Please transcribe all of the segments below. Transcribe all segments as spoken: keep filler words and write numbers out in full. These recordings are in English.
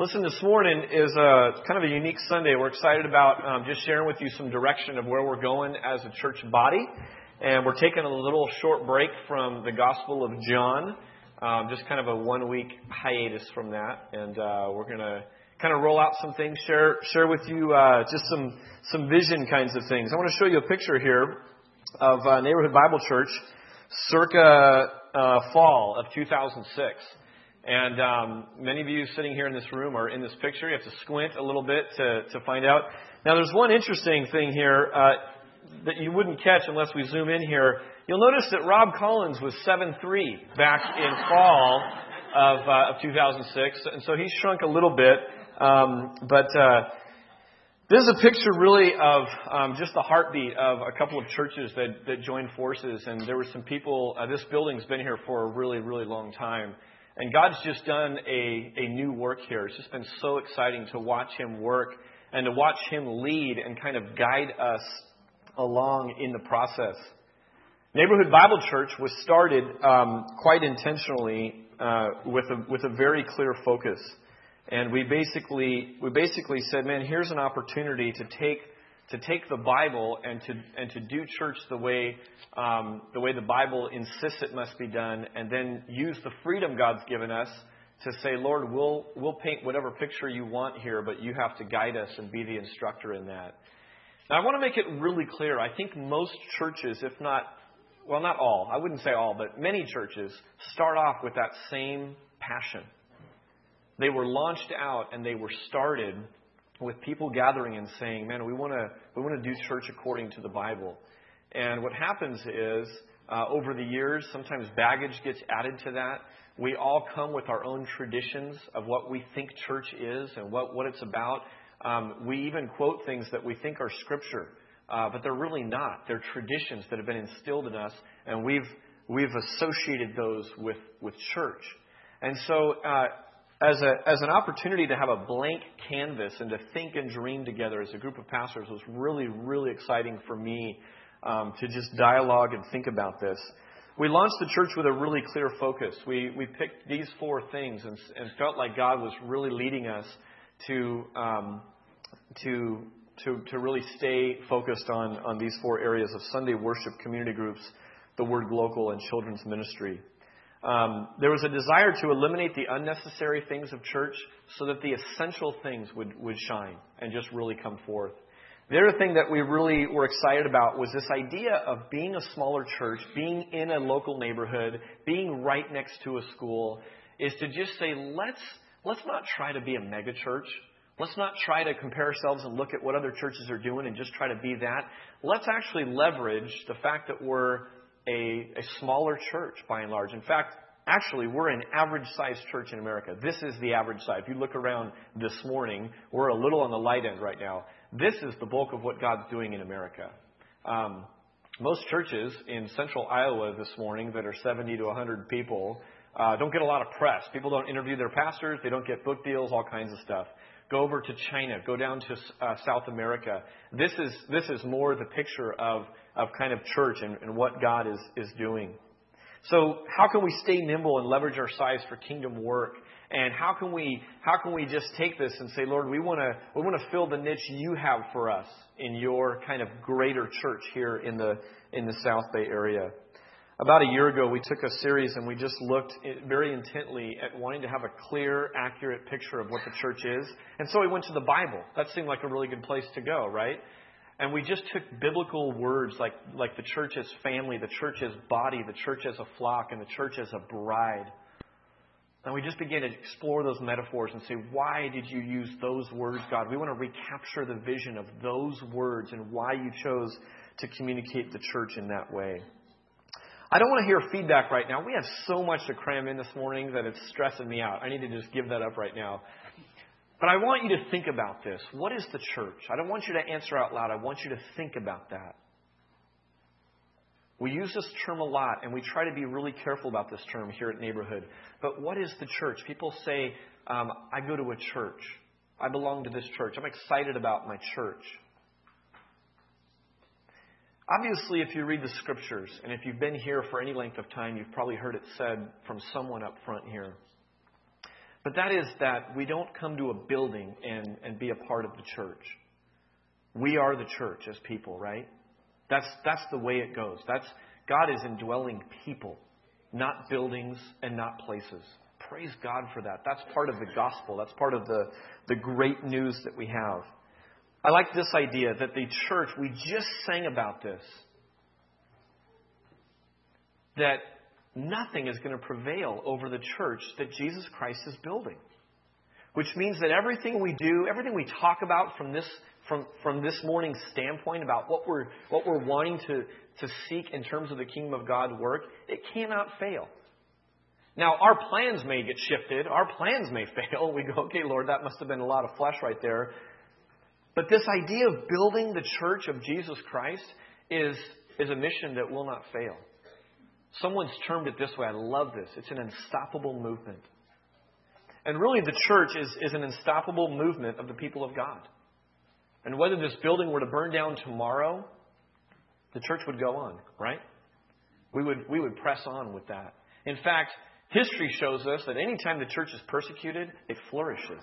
Listen, this morning is a, kind of a unique Sunday. We're excited about um, just sharing with you some direction of where we're going as a church body. And we're taking a little short break from the Gospel of John, um, just kind of a one-week hiatus from that. And uh, we're going to kind of roll out some things, share share with you uh, just some, some vision kinds of things. I want to show you a picture here of uh, Neighborhood Bible Church circa uh, fall of two thousand six. And um, many of you sitting here in this room are in this picture. You have to squint a little bit to, to find out. Now, there's one interesting thing here uh, that you wouldn't catch unless we zoom in here. You'll notice that Rob Collins was seven three back in fall of, uh, of two thousand six. And so he shrunk a little bit. Um, but uh, this is a picture really of um, just the heartbeat of a couple of churches that, that joined forces. And there were some people. Uh, this building's been here for a really, really long time. And God's just done a, a new work here. It's just been so exciting to watch Him work and to watch Him lead and kind of guide us along in the process. Neighborhood Bible Church was started um, quite intentionally uh, with a with a very clear focus, and we basically we basically said, "Man, here's an opportunity to take to take the Bible and to and to do church the way." Um, the way the Bible insists it must be done, and then use the freedom God's given us to say, Lord, we'll we'll paint whatever picture you want here, but you have to guide us and be the instructor in that. Now, I want to make it really clear. I think most churches, if not, well, not all, I wouldn't say all, but many churches start off with that same passion. They were launched out and they were started with people gathering and saying, man, we want to we want to do church according to the Bible. And what happens is, uh, over the years, sometimes baggage gets added to that. We all come with our own traditions of what we think church is and what, what it's about. Um, we even quote things that we think are scripture, uh, but they're really not. They're traditions that have been instilled in us, and we've we've associated those with, with church. And so, uh, as a as an opportunity to have a blank canvas and to think and dream together as a group of pastors was really, really exciting for me. Um, to just dialogue and think about this. We launched the church with a really clear focus. We we picked these four things and, and felt like God was really leading us to um, to to to really stay focused on on these four areas of Sunday worship, community groups, the Word Local, and children's ministry. Um, there was a desire to eliminate the unnecessary things of church so that the essential things would would shine and just really come forth. The other thing that we really were excited about was this idea of being a smaller church, being in a local neighborhood, being right next to a school, is to just say, let's let's not try to be a mega church. Let's not try to compare ourselves and look at what other churches are doing and just try to be that. Let's actually leverage the fact that we're a, a smaller church by and large. In fact, actually, we're an average-sized church in America. This is the average size. If you look around this morning, we're a little on the light end right now. This is the bulk of what God's doing in America. Um, most churches in central Iowa this morning that are seventy to one hundred people uh, don't get a lot of press. People don't interview their pastors. They don't get book deals, all kinds of stuff. Go over to China. Go down to uh, South America. This is this is more the picture of, of kind of church and, and what God is, is doing. So how can we stay nimble and leverage our size for kingdom work? And how can we how can we just take this and say, Lord, we want to we want to fill the niche you have for us in your kind of greater church here in the in the South Bay area. About a year ago, we took a series and we just looked very intently at wanting to have a clear, accurate picture of what the church is. And so we went to the Bible. That seemed like a really good place to go, right? And we just took biblical words like, like the church as family, the church as body, the church as a flock, and the church as a bride. And we just began to explore those metaphors and say, why did you use those words, God? We want to recapture the vision of those words and why you chose to communicate the church in that way. I don't want to hear feedback right now. We have so much to cram in this morning that it's stressing me out. I need to just give that up right now. But I want you to think about this. What is the church? I don't want you to answer out loud. I want you to think about that. We use this term a lot, and we try to be really careful about this term here at Neighborhood. But what is the church? People say, um, I go to a church. I belong to this church. I'm excited about my church. Obviously, if you read the scriptures, and if you've been here for any length of time, you've probably heard it said from someone up front here. But that is that we don't come to a building and, and be a part of the church. We are the church as people, right? That's that's the way it goes. That's God is indwelling people, not buildings and not places. Praise God for that. That's part of the gospel. That's part of the, the great news that we have. I like this idea that the church, we just sang about this, that nothing is going to prevail over the church that Jesus Christ is building. Which means that everything we do, everything we talk about from this from, from this morning's standpoint about what we're what we're wanting to, to seek in terms of the kingdom of God work, it cannot fail. Now, our plans may get shifted. Our plans may fail. We go, okay, Lord, that must have been a lot of flesh right there. But this idea of building the church of Jesus Christ is, is a mission that will not fail. Someone's termed it this way. I love this. It's an unstoppable movement. And really, the church is, is an unstoppable movement of the people of God. And whether this building were to burn down tomorrow, the church would go on, right? We would, we would press on with that. In fact, history shows us that any time the church is persecuted, it flourishes.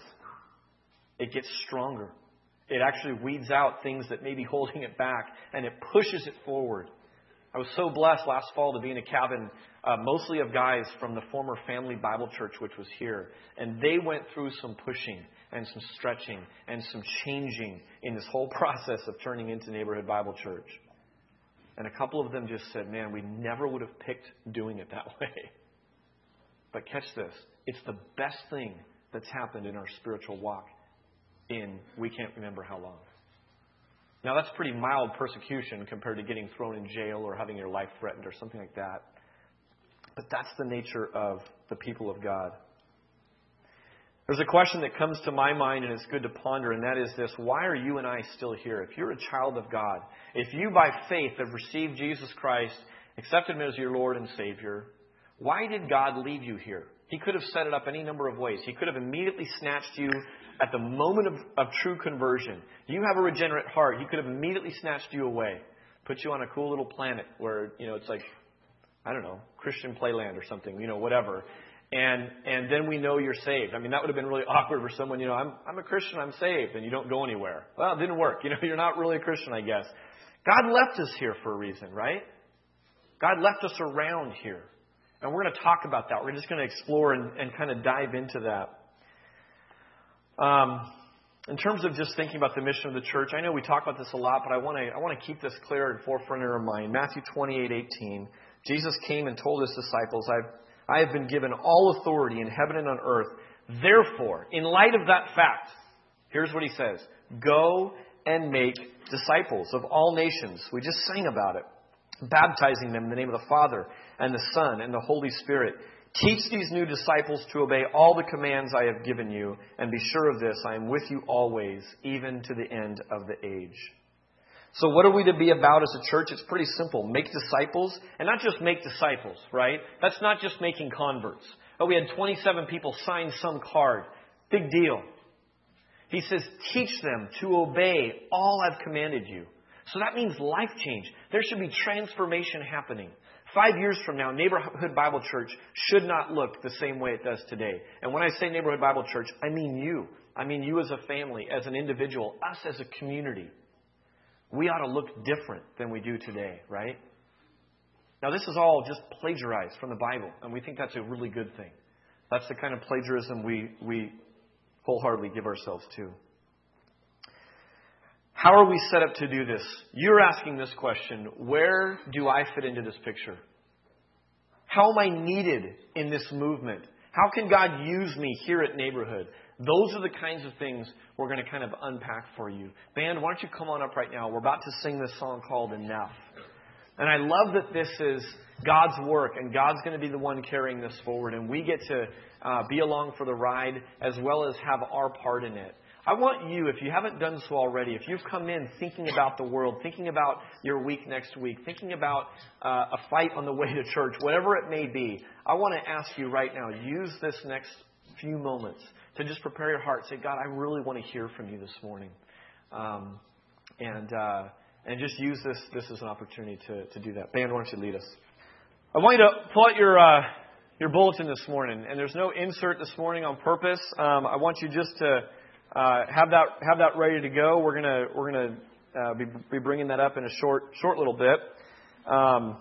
It gets stronger. It actually weeds out things that may be holding it back, and it pushes it forward. I was so blessed last fall to be in a cabin uh, mostly of guys from the former Family Bible Church, which was here. And they went through some pushing and some stretching and some changing in this whole process of turning into Neighborhood Bible Church. And a couple of them just said, man, we never would have picked doing it that way. But catch this. It's the best thing that's happened in our spiritual walk in we can't remember how long. Now, that's pretty mild persecution compared to getting thrown in jail or having your life threatened or something like that. But that's the nature of the people of God. There's a question that comes to my mind, and it's good to ponder, and that is this. Why are you and I still here? If you're a child of God, if you by faith have received Jesus Christ, accepted Him as your Lord and Savior, why did God leave you here? He could have set it up any number of ways. He could have immediately snatched you at the moment of, of true conversion. You have a regenerate heart. He could have immediately snatched you away, put you on a cool little planet where, you know, it's like, I don't know, Christian playland or something, you know, whatever. And and then we know you're saved. I mean, that would have been really awkward for someone, you know, I'm I'm a Christian, I'm saved, and you don't go anywhere. Well, it didn't work. You know, you're not really a Christian, I guess. God left us here for a reason, right? God left us around here. And we're going to talk about that. We're just going to explore and, and kind of dive into that. Um, in terms of just thinking about the mission of the church, I know we talk about this a lot, but I want to I want to keep this clear and forefront in our mind. Matthew twenty-eight eighteen, Jesus came and told His disciples, I've, I have been given all authority in heaven and on earth. Therefore, in light of that fact, here's what He says. Go and make disciples of all nations. We just sang about it. Baptizing them in the name of the Father and the Son and the Holy Spirit. Teach these new disciples to obey all the commands I have given you, and be sure of this, I am with you always, even to the end of the age. So what are we to be about as a church? It's pretty simple. Make disciples, and not just make disciples, right? That's not just making converts. Oh, we had twenty-seven people sign some card. Big deal. He says, teach them to obey all I've commanded you. So that means life change. There should be transformation happening. Five years from now, Neighborhood Bible Church should not look the same way it does today. And when I say Neighborhood Bible Church, I mean you. I mean you as a family, as an individual, us as a community. We ought to look different than we do today, right? Now, this is all just plagiarized from the Bible, and we think that's a really good thing. That's the kind of plagiarism we, we wholeheartedly give ourselves to. How are we set up to do this? You're asking this question. Where do I fit into this picture? How am I needed in this movement? How can God use me here at Neighborhood? Those are the kinds of things we're going to kind of unpack for you. Band, why don't you come on up right now? We're about to sing this song called Enough. And I love that this is God's work, and God's going to be the one carrying this forward. And we get to uh, be along for the ride as well as have our part in it. I want you, if you haven't done so already, if you've come in thinking about the world, thinking about your week next week, thinking about uh, a fight on the way to church, whatever it may be, I want to ask you right now, use this next few moments to just prepare your heart. Say, God, I really want to hear from you this morning. Um, and uh, and just use this this as an opportunity to, to do that. Band, why don't you lead us? I want you to pull out your, uh, your bulletin this morning, and there's no insert this morning on purpose. Um, I want you just to uh, have that have that ready to go. We're gonna we're gonna uh, be be bringing that up in a short short little bit. Um,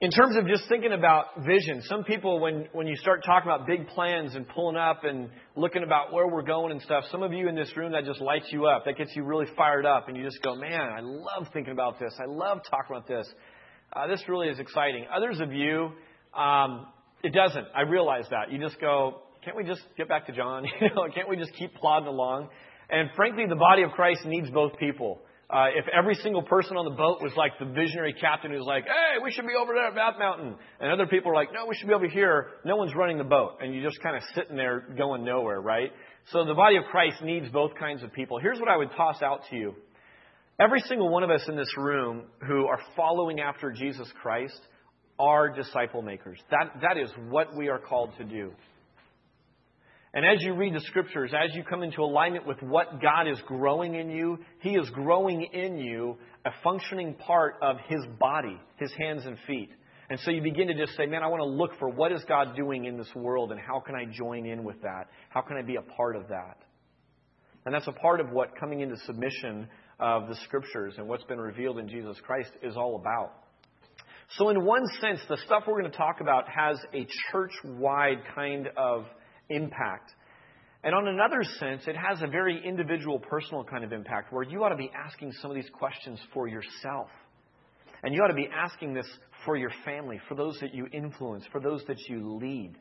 in terms of just thinking about vision, some people when when you start talking about big plans and pulling up and looking about where we're going and stuff, some of you in this room that just lights you up, that gets you really fired up, and you just go, man, I love thinking about this. I love talking about this. Uh, this really is exciting. Others of you, um, it doesn't. I realize that. You just go, can't we just get back to John? You know, can't we just keep plodding along? And frankly, the body of Christ needs both people. Uh, if every single person on the boat was like the visionary captain who's like, hey, we should be over there at that mountain. And other people are like, no, we should be over here. No one's running the boat. And you're just kind of sitting there going nowhere, right? So the body of Christ needs both kinds of people. Here's what I would toss out to you. Every single one of us in this room who are following after Jesus Christ are disciple makers. That, that is what we are called to do. And as you read the Scriptures, as you come into alignment with what God is growing in you, He is growing in you a functioning part of His body, His hands and feet. And so you begin to just say, man, I want to look for what is God doing in this world and how can I join in with that? How can I be a part of that? And that's a part of what coming into submission of the Scriptures and what's been revealed in Jesus Christ is all about. So in one sense, the stuff we're going to talk about has a church-wide kind of impact. And on another sense, it has a very individual, personal kind of impact where you ought to be asking some of these questions for yourself. And you ought to be asking this for your family, for those that you influence, for those that you lead.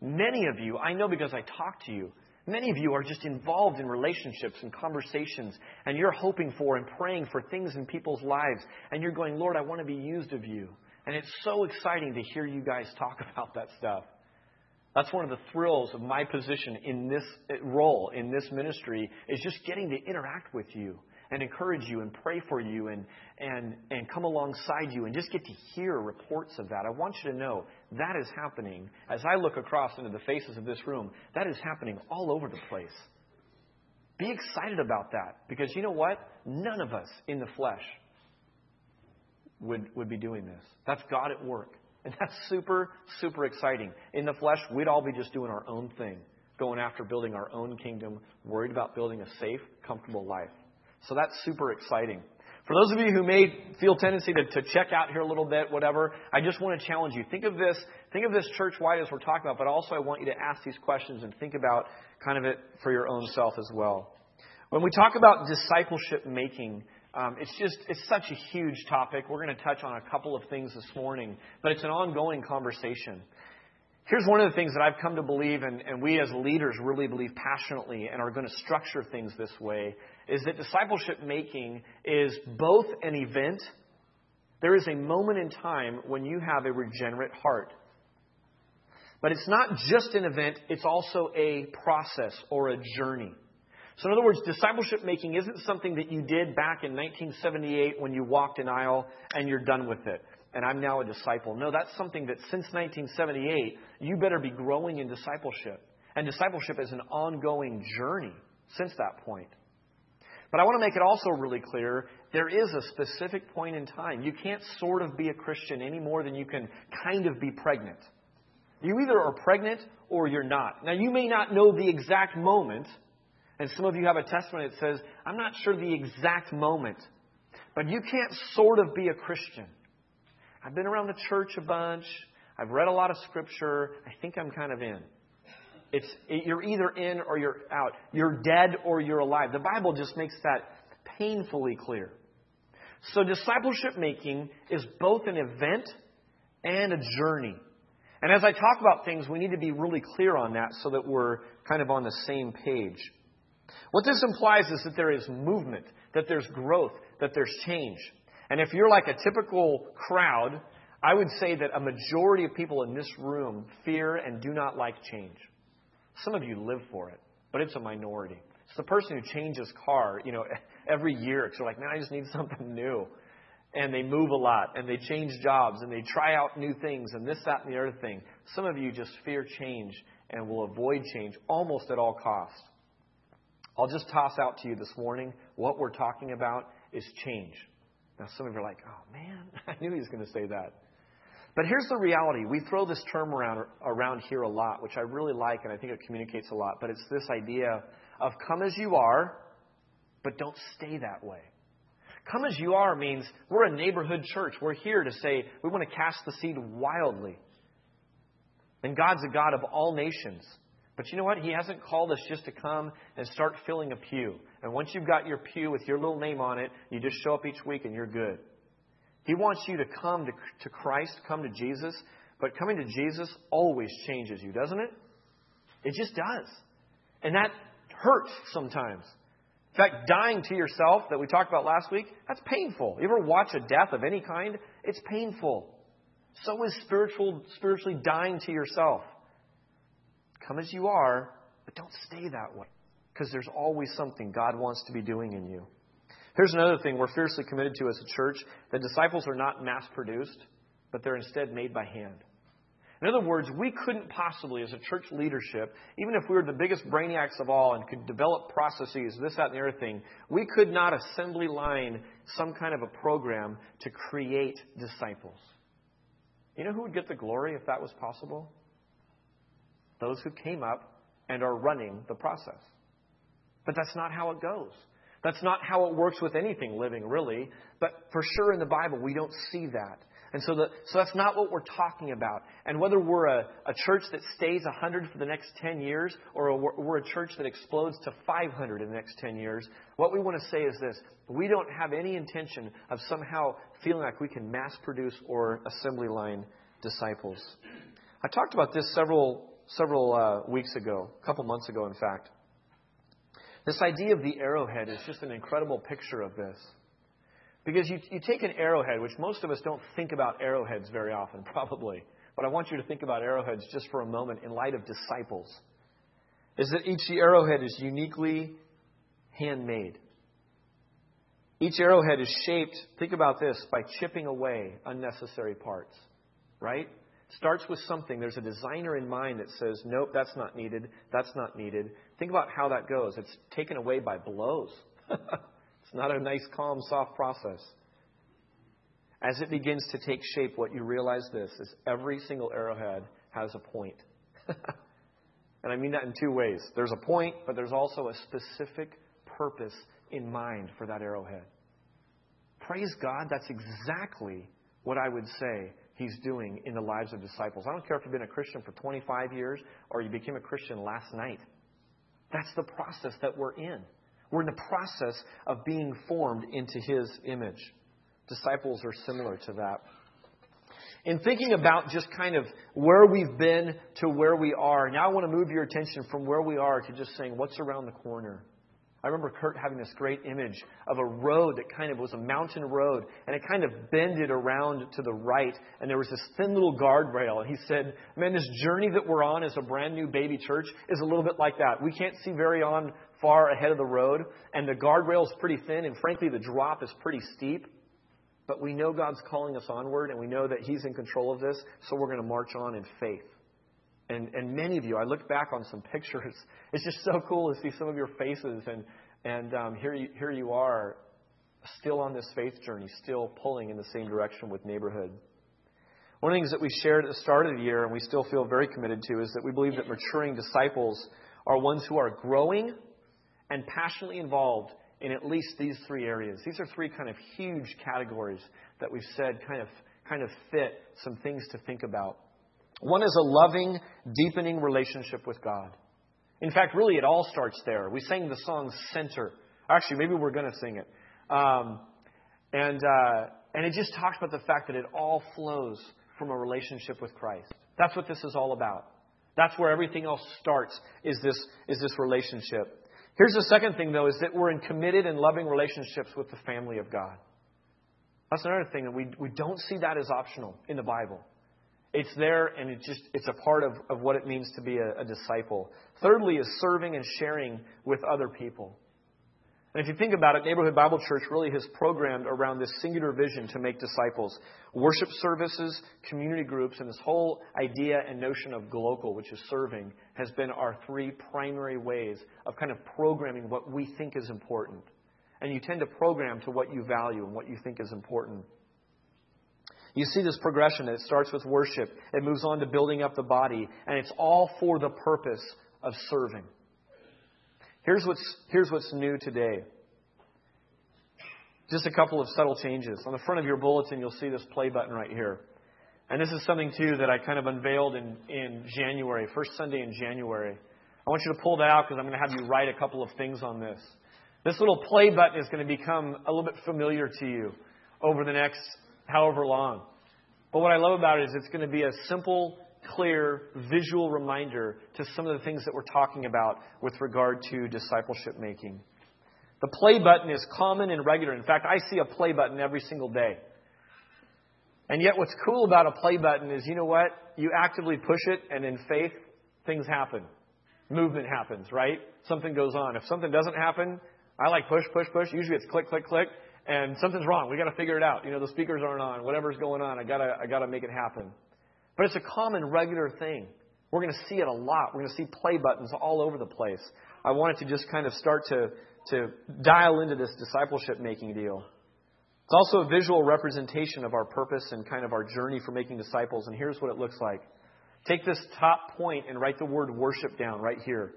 Many of you, I know because I talk to you, many of you are just involved in relationships and conversations, and you're hoping for and praying for things in people's lives, and you're going, Lord, I want to be used of you. And it's so exciting to hear you guys talk about that stuff. That's one of the thrills of my position in this role, in this ministry, is just getting to interact with you and encourage you and pray for you and, and, and come alongside you and just get to hear reports of that. I want you to know that is happening. As I look across into the faces of this room, that is happening all over the place. Be excited about that because you know what? None of us in the flesh would, would be doing this. That's God at work. And that's super, super exciting. In the flesh, we'd all be just doing our own thing, going after building our own kingdom, worried about building a safe, comfortable life. So that's super exciting. For those of you who may feel tendency to, to check out here a little bit, whatever, I just want to challenge you. Think of this, think of this church-wide as we're talking about, but also I want you to ask these questions and think about kind of it for your own self as well. When we talk about discipleship making, um, it's just, it's such a huge topic. We're going to touch on a couple of things this morning, but it's an ongoing conversation. Here's one of the things that I've come to believe, and, and we as leaders really believe passionately and are going to structure things this way, is that discipleship making is both an event. There is a moment in time when you have a regenerate heart. But it's not just an event. It's also a process or a journey. So in other words, discipleship making isn't something that you did back in nineteen seventy-eight when you walked an aisle and you're done with it. And I'm now a disciple. No, that's something that since nineteen seventy-eight, you better be growing in discipleship. And discipleship is an ongoing journey since that point. But I want to make it also really clear, there is a specific point in time. You can't sort of be a Christian any more than you can kind of be pregnant. You either are pregnant or you're not. Now, you may not know the exact moment. And some of you have a testimony that says, I'm not sure the exact moment. But you can't sort of be a Christian. I've been around the church a bunch. I've read a lot of Scripture. I think I'm kind of in. It's you're either in or you're out. You're dead or you're alive. The Bible just makes that painfully clear. So discipleship making is both an event and a journey. And as I talk about things, we need to be really clear on that so that we're kind of on the same page. What this implies is that there is movement, that there's growth, that there's change. And if you're like a typical crowd, I would say that a majority of people in this room fear and do not like change. Some of you live for it, but it's a minority. It's the person who changes car, you know, every year. It's like, man, I just need something new. And they move a lot, and they change jobs, and they try out new things, and this, that, and the other thing. Some of you just fear change and will avoid change almost at all costs. I'll just toss out to you this morning, what we're talking about is change. Now, some of you are like, oh, man, I knew he was going to say that. But here's the reality. We throw this term around, around here a lot, which I really like, and I think it communicates a lot. But it's this idea of come as you are, but don't stay that way. Come as you are means we're a neighborhood church. We're here to say we want to cast the seed wildly. And God's a God of all nations. But you know what? He hasn't called us just to come and start filling a pew. And once you've got your pew with your little name on it, you just show up each week and you're good. He wants you to come to, to Christ, come to Jesus. But coming to Jesus always changes you, doesn't it? It just does. And that hurts sometimes. In fact, dying to yourself that we talked about last week, that's painful. You ever watch a death of any kind? It's painful. So is spiritual, spiritually dying to yourself. Come as you are, but don't stay that way. Because there's always something God wants to be doing in you. Here's another thing we're fiercely committed to as a church. The disciples are not mass-produced, but they're instead made by hand. In other words, we couldn't possibly, as a church leadership, even if we were the biggest brainiacs of all and could develop processes, this, that, and the other thing, we could not assembly line some kind of a program to create disciples. You know who would get the glory if that was possible? Those who came up and are running the process. But that's not how it goes. That's not how it works with anything living, really. But for sure in the Bible, we don't see that. And so, the, so that's not what we're talking about. And whether we're a, a church that stays one hundred for the next ten years or a, we're a church that explodes to five hundred in the next ten years, what we want to say is this. We don't have any intention of somehow feeling like we can mass produce or assembly line disciples. I talked about this several several uh, weeks ago, a couple months ago, in fact. This idea of the arrowhead is just an incredible picture of this. Because you, you take an arrowhead, which most of us don't think about arrowheads very often, probably. But I want you to think about arrowheads just for a moment in light of disciples. Is that each arrowhead is uniquely handmade. Each arrowhead is shaped, think about this, by chipping away unnecessary parts. Right? Starts with something. There's a designer in mind that says, nope, that's not needed. That's not needed. Think about how that goes. It's taken away by blows. It's not a nice, calm, soft process. As it begins to take shape, what you realize this is every single arrowhead has a point. And I mean that in two ways. There's a point, but there's also a specific purpose in mind for that arrowhead. Praise God, that's exactly what I would say He's doing in the lives of disciples. I don't care if you've been a Christian for twenty-five years or you became a Christian last night. That's the process that we're in. We're in the process of being formed into His image. Disciples are similar to that. In thinking about just kind of where we've been to where we are, now I want to move your attention from where we are to just saying what's around the corner. I remember Kurt having this great image of a road that kind of was a mountain road, and it kind of bended around to the right, and there was this thin little guardrail. And he said, man, this journey that we're on as a brand new baby church is a little bit like that. We can't see very on far ahead of the road, and the guardrail is pretty thin, and frankly, the drop is pretty steep. But we know God's calling us onward, and we know that He's in control of this, so we're going to march on in faith. And and many of you, I look back on some pictures. It's just so cool to see some of your faces. And and um, here you here you are, still on this faith journey, still pulling in the same direction with Neighborhood. One of the things that we shared at the start of the year, and we still feel very committed to, is that we believe that maturing disciples are ones who are growing and passionately involved in at least these three areas. These are three kind of huge categories that we've said kind of kind of fit some things to think about. One is a loving, deepening relationship with God. In fact, really, it all starts there. We sang the song Center. Actually, maybe we're going to sing it. Um, and uh, and it just talks about the fact that it all flows from a relationship with Christ. That's what this is all about. That's where everything else starts, is this, is this relationship. Here's the second thing, though, is that we're in committed and loving relationships with the family of God. That's another thing that we, we don't see that as optional in the Bible. It's there, and it just it's a part of, of what it means to be a, a disciple. Thirdly is serving and sharing with other people. And if you think about it, Neighborhood Bible Church really has programmed around this singular vision to make disciples. Worship services, community groups, and this whole idea and notion of glocal, which is serving, has been our three primary ways of kind of programming what we think is important. And you tend to program to what you value and what you think is important. You see this progression. It starts with worship. It moves on to building up the body. And it's all for the purpose of serving. Here's what's, here's what's new today. Just a couple of subtle changes. On the front of your bulletin, you'll see this play button right here. And this is something, too, that I kind of unveiled in, in January, first Sunday in January. I want you to pull that out because I'm going to have you write a couple of things on this. This little play button is going to become a little bit familiar to you over the next however long. But what I love about it is it's going to be a simple, clear, visual reminder to some of the things that we're talking about with regard to discipleship making. The play button is common and regular. In fact, I see a play button every single day. And yet what's cool about a play button is, you know what? You actively push it, and in faith, things happen. Movement happens, right? Something goes on. If something doesn't happen, I like push, push, push. Usually it's click, click, click. And something's wrong. We've got to figure it out. You know, the speakers aren't on. Whatever's going on, I've got to, I've got to make it happen. But it's a common, regular thing. We're going to see it a lot. We're going to see play buttons all over the place. I wanted to just kind of start to, to dial into this discipleship-making deal. It's also a visual representation of our purpose and kind of our journey for making disciples. And here's what it looks like. Take this top point and write the word worship down right here.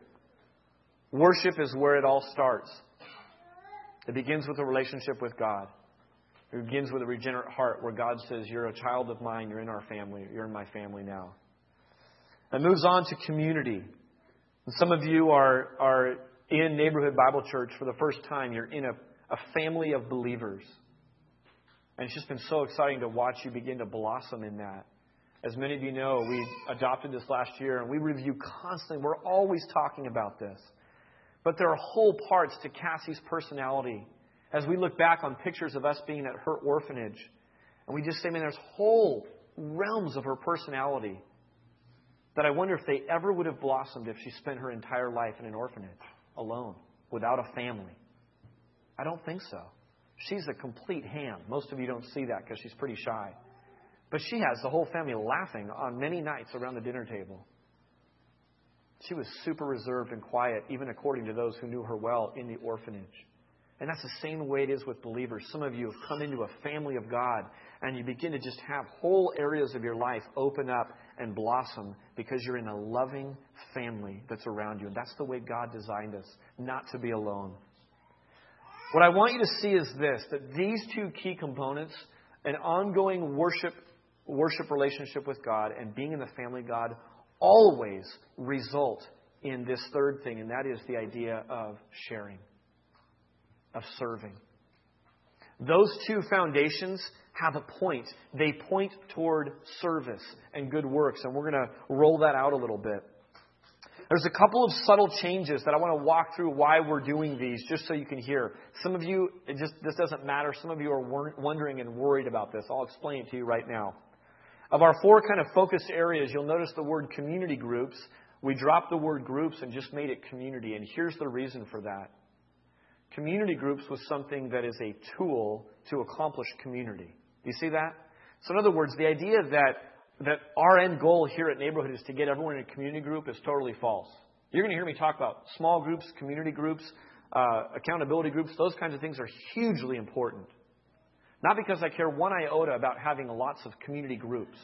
Worship is where it all starts. It begins with a relationship with God. It begins with a regenerate heart where God says, you're a child of mine, you're in our family, you're in my family now. It moves on to community. And some of you are, are in Neighborhood Bible Church for the first time. You're in a, a family of believers. And it's just been so exciting to watch you begin to blossom in that. As many of you know, we adopted this last year, and we review constantly. We're always talking about this. But there are whole parts to Cassie's personality. As we look back on pictures of us being at her orphanage, and we just say, man, there's whole realms of her personality that I wonder if they ever would have blossomed if she spent her entire life in an orphanage, alone, without a family. I don't think so. She's a complete ham. Most of you don't see that because she's pretty shy. But she has the whole family laughing on many nights around the dinner table. She was super reserved and quiet, even according to those who knew her well in the orphanage. And that's the same way it is with believers. Some of you have come into a family of God, and you begin to just have whole areas of your life open up and blossom because you're in a loving family that's around you. And that's the way God designed us, not to be alone. What I want you to see is this, that these two key components, an ongoing worship worship relationship with God and being in the family of God, always result in this third thing, and that is the idea of sharing, of serving. Those two foundations have a point. They point toward service and good works, and we're going to roll that out a little bit. There's a couple of subtle changes that I want to walk through why we're doing these, just so you can hear. Some of you, it just this doesn't matter. Some of you are wondering and worried about this. I'll explain it to you right now. Of our four kind of focus areas, you'll notice the word community groups. We dropped the word groups and just made it community. And here's the reason for that. Community groups was something that is a tool to accomplish community. Do you see that? So in other words, the idea that that our end goal here at Neighborhood is to get everyone in a community group is totally false. You're going to hear me talk about small groups, community groups, uh, accountability groups. Those kinds of things are hugely important. Not because I care one iota about having lots of community groups.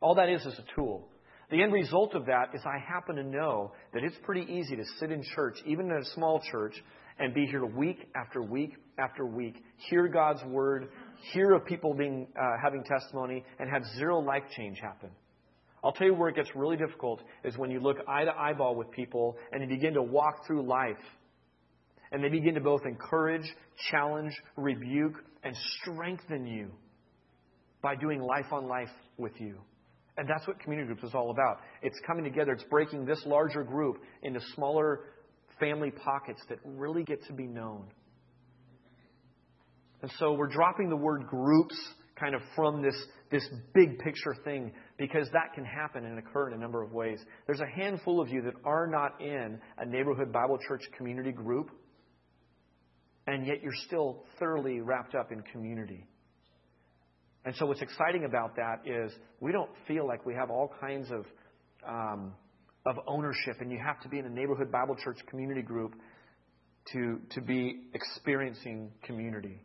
All that is is a tool. The end result of that is I happen to know that it's pretty easy to sit in church, even in a small church, and be here week after week after week, hear God's word, hear of people being uh, having testimony, and have zero life change happen. I'll tell you where it gets really difficult is when you look eye to eyeball with people and you begin to walk through life. And they begin to both encourage, challenge, rebuke, and strengthen you by doing life on life with you. And that's what community groups is all about. It's coming together. It's breaking this larger group into smaller family pockets that really get to be known. And so we're dropping the word groups kind of from this, this big picture thing because that can happen and occur in a number of ways. There's a handful of you that are not in a Neighborhood Bible Church community group, and yet you're still thoroughly wrapped up in community. And so what's exciting about that is we don't feel like we have all kinds of um, of ownership, and you have to be in a Neighborhood Bible Church community group to to be experiencing community.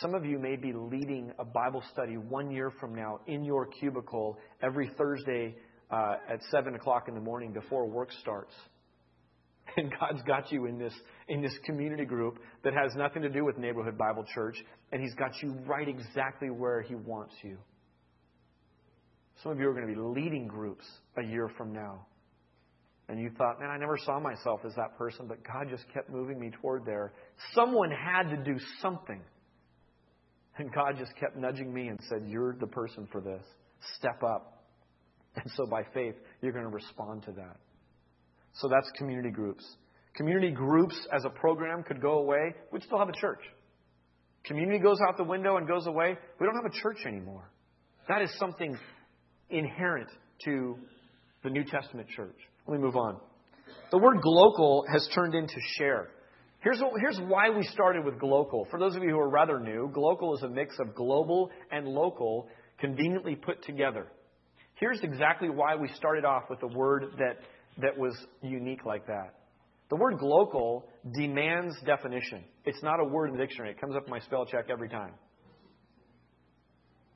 Some of you may be leading a Bible study one year from now in your cubicle every Thursday uh, at seven o'clock in the morning before work starts. And God's got you in this in this community group that has nothing to do with Neighborhood Bible Church, and He's got you right exactly where He wants you. Some of you are going to be leading groups a year from now. And you thought, man, I never saw myself as that person, but God just kept moving me toward there. Someone had to do something. And God just kept nudging me and said, you're the person for this. Step up. And so by faith, you're going to respond to that. So that's community groups. Community groups as a program could go away. We'd still have a church. Community goes out the window and goes away. We don't have a church anymore. That is something inherent to the New Testament church. Let me move on. The word glocal has turned into share. Here's, what, here's why we started with glocal. For those of you who are rather new, glocal is a mix of global and local conveniently put together. Here's exactly why we started off with a word that, that was unique like that. The word glocal demands definition. It's not a word in the dictionary. It comes up in my spell check every time.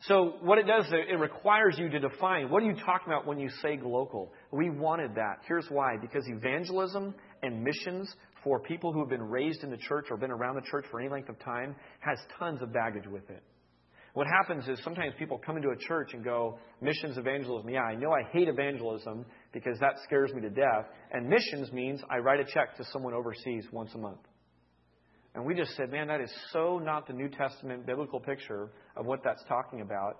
So what it does, it requires you to define. What are you talking about when you say glocal? We wanted that. Here's why. Because evangelism and missions for people who have been raised in the church or been around the church for any length of time has tons of baggage with it. What happens is sometimes people come into a church and go, missions, evangelism. Yeah, I know I hate evangelism because that scares me to death. And missions means I write a check to someone overseas once a month. And we just said, man, that is so not the New Testament biblical picture of what that's talking about,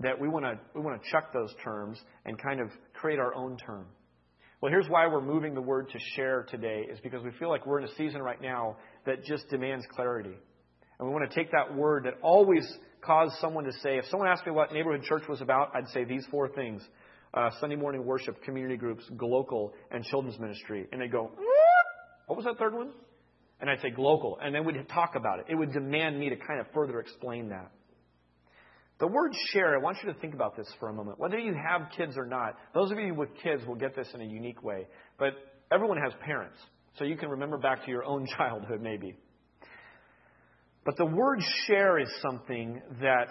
that we want to we want to chuck those terms and kind of create our own term. Well, here's why we're moving the word to share today, is because we feel like we're in a season right now that just demands clarity. And we want to take that word that always caused someone to say, if someone asked me what neighborhood church was about, I'd say these four things. Uh, Sunday morning worship, community groups, glocal, and children's ministry. And they go, what was that third one? And I'd say glocal. And then we'd talk about it. It would demand me to kind of further explain that. The word share, I want you to think about this for a moment. Whether you have kids or not, those of you with kids will get this in a unique way. But everyone has parents. So you can remember back to your own childhood maybe. But the word share is something that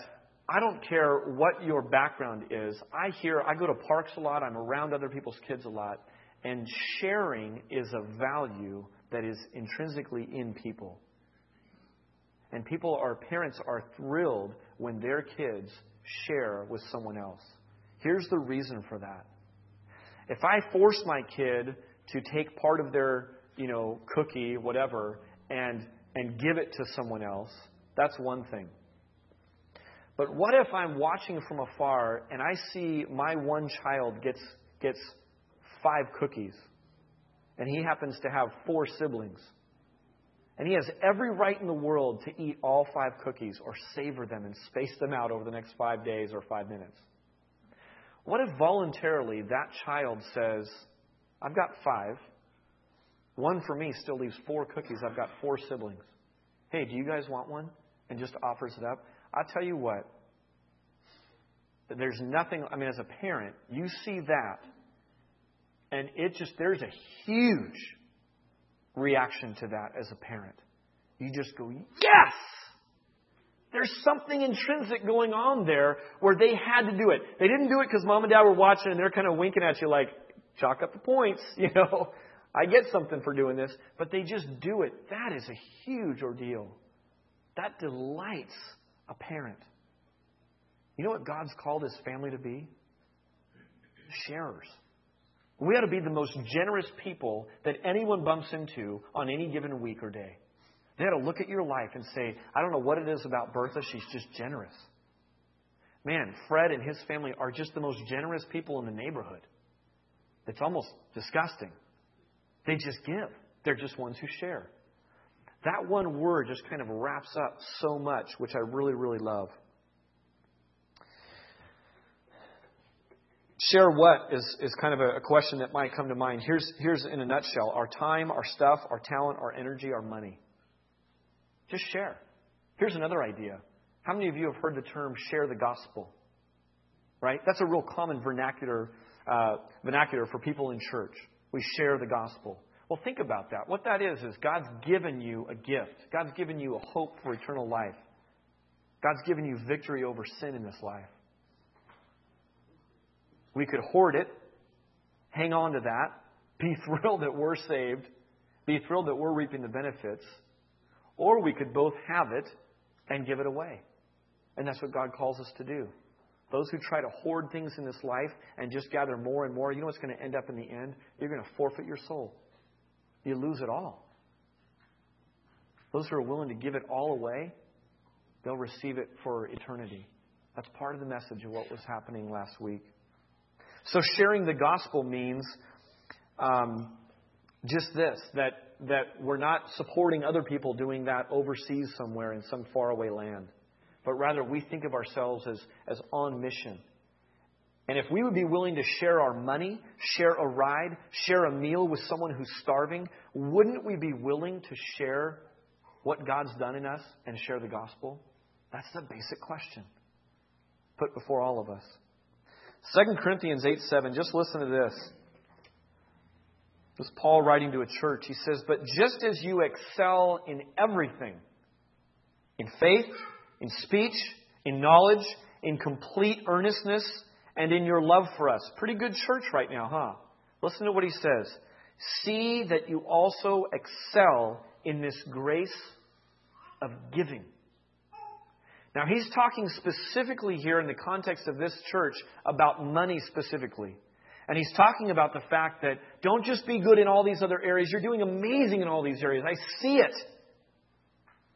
I don't care what your background is. I hear, I go to parks a lot. I'm around other people's kids a lot. And sharing is a value that is intrinsically in people. And people, our parents, are thrilled when their kids share with someone else. Here's the reason for that. If I force my kid to take part of their, you know, cookie, whatever, and and give it to someone else, that's one thing. But what if I'm watching from afar and I see my one child gets gets five cookies? And he happens to have four siblings. And he has every right in the world to eat all five cookies or savor them and space them out over the next five days or five minutes. What if voluntarily that child says, I've got five. One for me still leaves four cookies. I've got four siblings. Hey, do you guys want one? And just offers it up. I'll tell you what. There's nothing, I mean, as a parent, you see that. And it just, there's a huge reaction to that as a parent. You just go, yes! There's something intrinsic going on there where they had to do it. They didn't do it because mom and dad were watching and they're kind of winking at you like, chalk up the points, you know. I get something for doing this. But they just do it. That is a huge ordeal. That delights a parent. You know what God's called His family to be? Sharers. We ought to be the most generous people that anyone bumps into on any given week or day. They ought to look at your life and say, I don't know what it is about Bertha. She's just generous. Man, Fred and his family are just the most generous people in the neighborhood. It's almost disgusting. They just give. They're just ones who share. That one word just kind of wraps up so much, which I really, really love. Share what is, is kind of a, a question that might come to mind. Here's, here's in a nutshell. Our time, our stuff, our talent, our energy, our money. Just share. Here's another idea. How many of you have heard the term share the gospel? Right? That's a real common vernacular, uh, vernacular for people in church. We share the gospel. Well, think about that. What that is, is God's given you a gift. God's given you a hope for eternal life. God's given you victory over sin in this life. We could hoard it, hang on to that, be thrilled that we're saved, be thrilled that we're reaping the benefits, or we could both have it and give it away. And that's what God calls us to do. Those who try to hoard things in this life and just gather more and more, you know what's going to end up in the end? You're going to forfeit your soul. You lose it all. Those who are willing to give it all away, they'll receive it for eternity. That's part of the message of what was happening last week. So sharing the gospel means um, just this, that, that we're not supporting other people doing that overseas somewhere in some faraway land. But rather, we think of ourselves as, as on mission. And if we would be willing to share our money, share a ride, share a meal with someone who's starving, wouldn't we be willing to share what God's done in us and share the gospel? That's the basic question put before all of us. Second Corinthians eight seven, just listen to this. This is Paul writing to a church. He says, "But just as you excel in everything, in faith, in speech, in knowledge, in complete earnestness, and in your love for us." Pretty good church right now, huh? Listen to what he says. "See that you also excel in this grace of giving." Now, he's talking specifically here in the context of this church about money specifically. And he's talking about the fact that don't just be good in all these other areas. You're doing amazing in all these areas. I see it.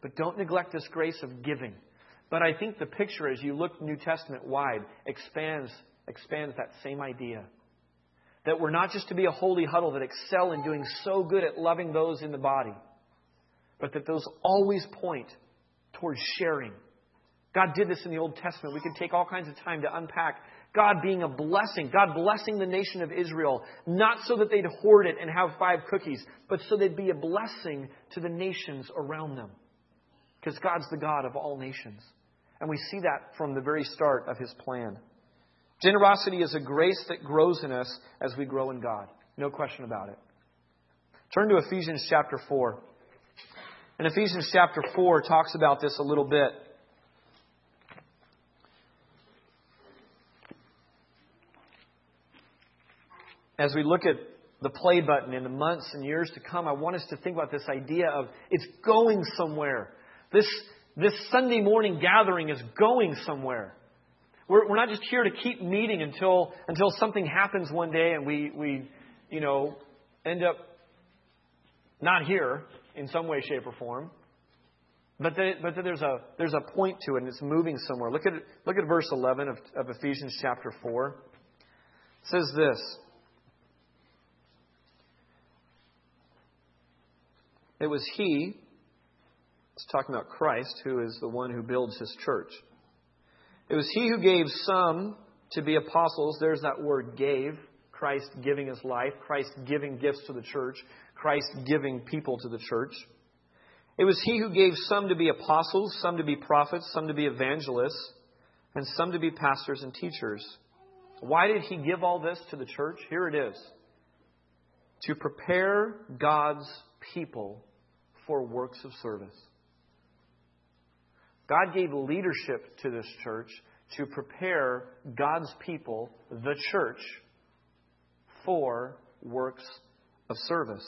But don't neglect this grace of giving. But I think the picture, as you look New Testament wide, expands, expands that same idea. That we're not just to be a holy huddle that excel in doing so good at loving those in the body, but that those always point towards sharing. God did this in the Old Testament. We could take all kinds of time to unpack God being a blessing, God blessing the nation of Israel, not so that they'd hoard it and have five cookies, but so they'd be a blessing to the nations around them. Because God's the God of all nations. And we see that from the very start of His plan. Generosity is a grace that grows in us as we grow in God. No question about it. Turn to Ephesians chapter four. And Ephesians chapter four talks about this a little bit. As we look at the play button in the months and years to come, I want us to think about this idea of it's going somewhere. This, this Sunday morning gathering is going somewhere. We're, we're not just here to keep meeting until until something happens one day and we, we, you know, end up not here in some way, shape, or form. But then, but then there's a there's a point to it, and it's moving somewhere. Look at look at verse eleven of, of Ephesians chapter four. It says this. It was He. It's talking about Christ, who is the one who builds His church. It was He who gave some to be apostles. There's that word gave. Christ giving His life. Christ giving gifts to the church. Christ giving people to the church. It was He who gave some to be apostles, some to be prophets, some to be evangelists, and some to be pastors and teachers. Why did He give all this to the church? Here it is. To prepare God's people for works of service. God gave leadership to this church to prepare God's people, the church, for works of service.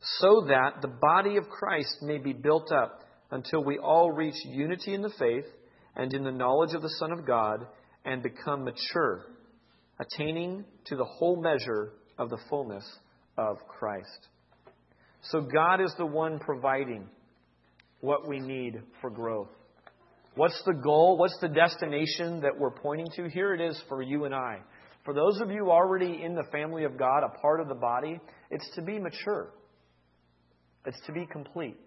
So that the body of Christ may be built up until we all reach unity in the faith and in the knowledge of the Son of God and become mature, attaining to the whole measure of the fullness of Christ. So God is the one providing what we need for growth. What's the goal? What's the destination that we're pointing to? Here it is for you and I. For those of you already in the family of God, a part of the body, it's to be mature. It's to be complete.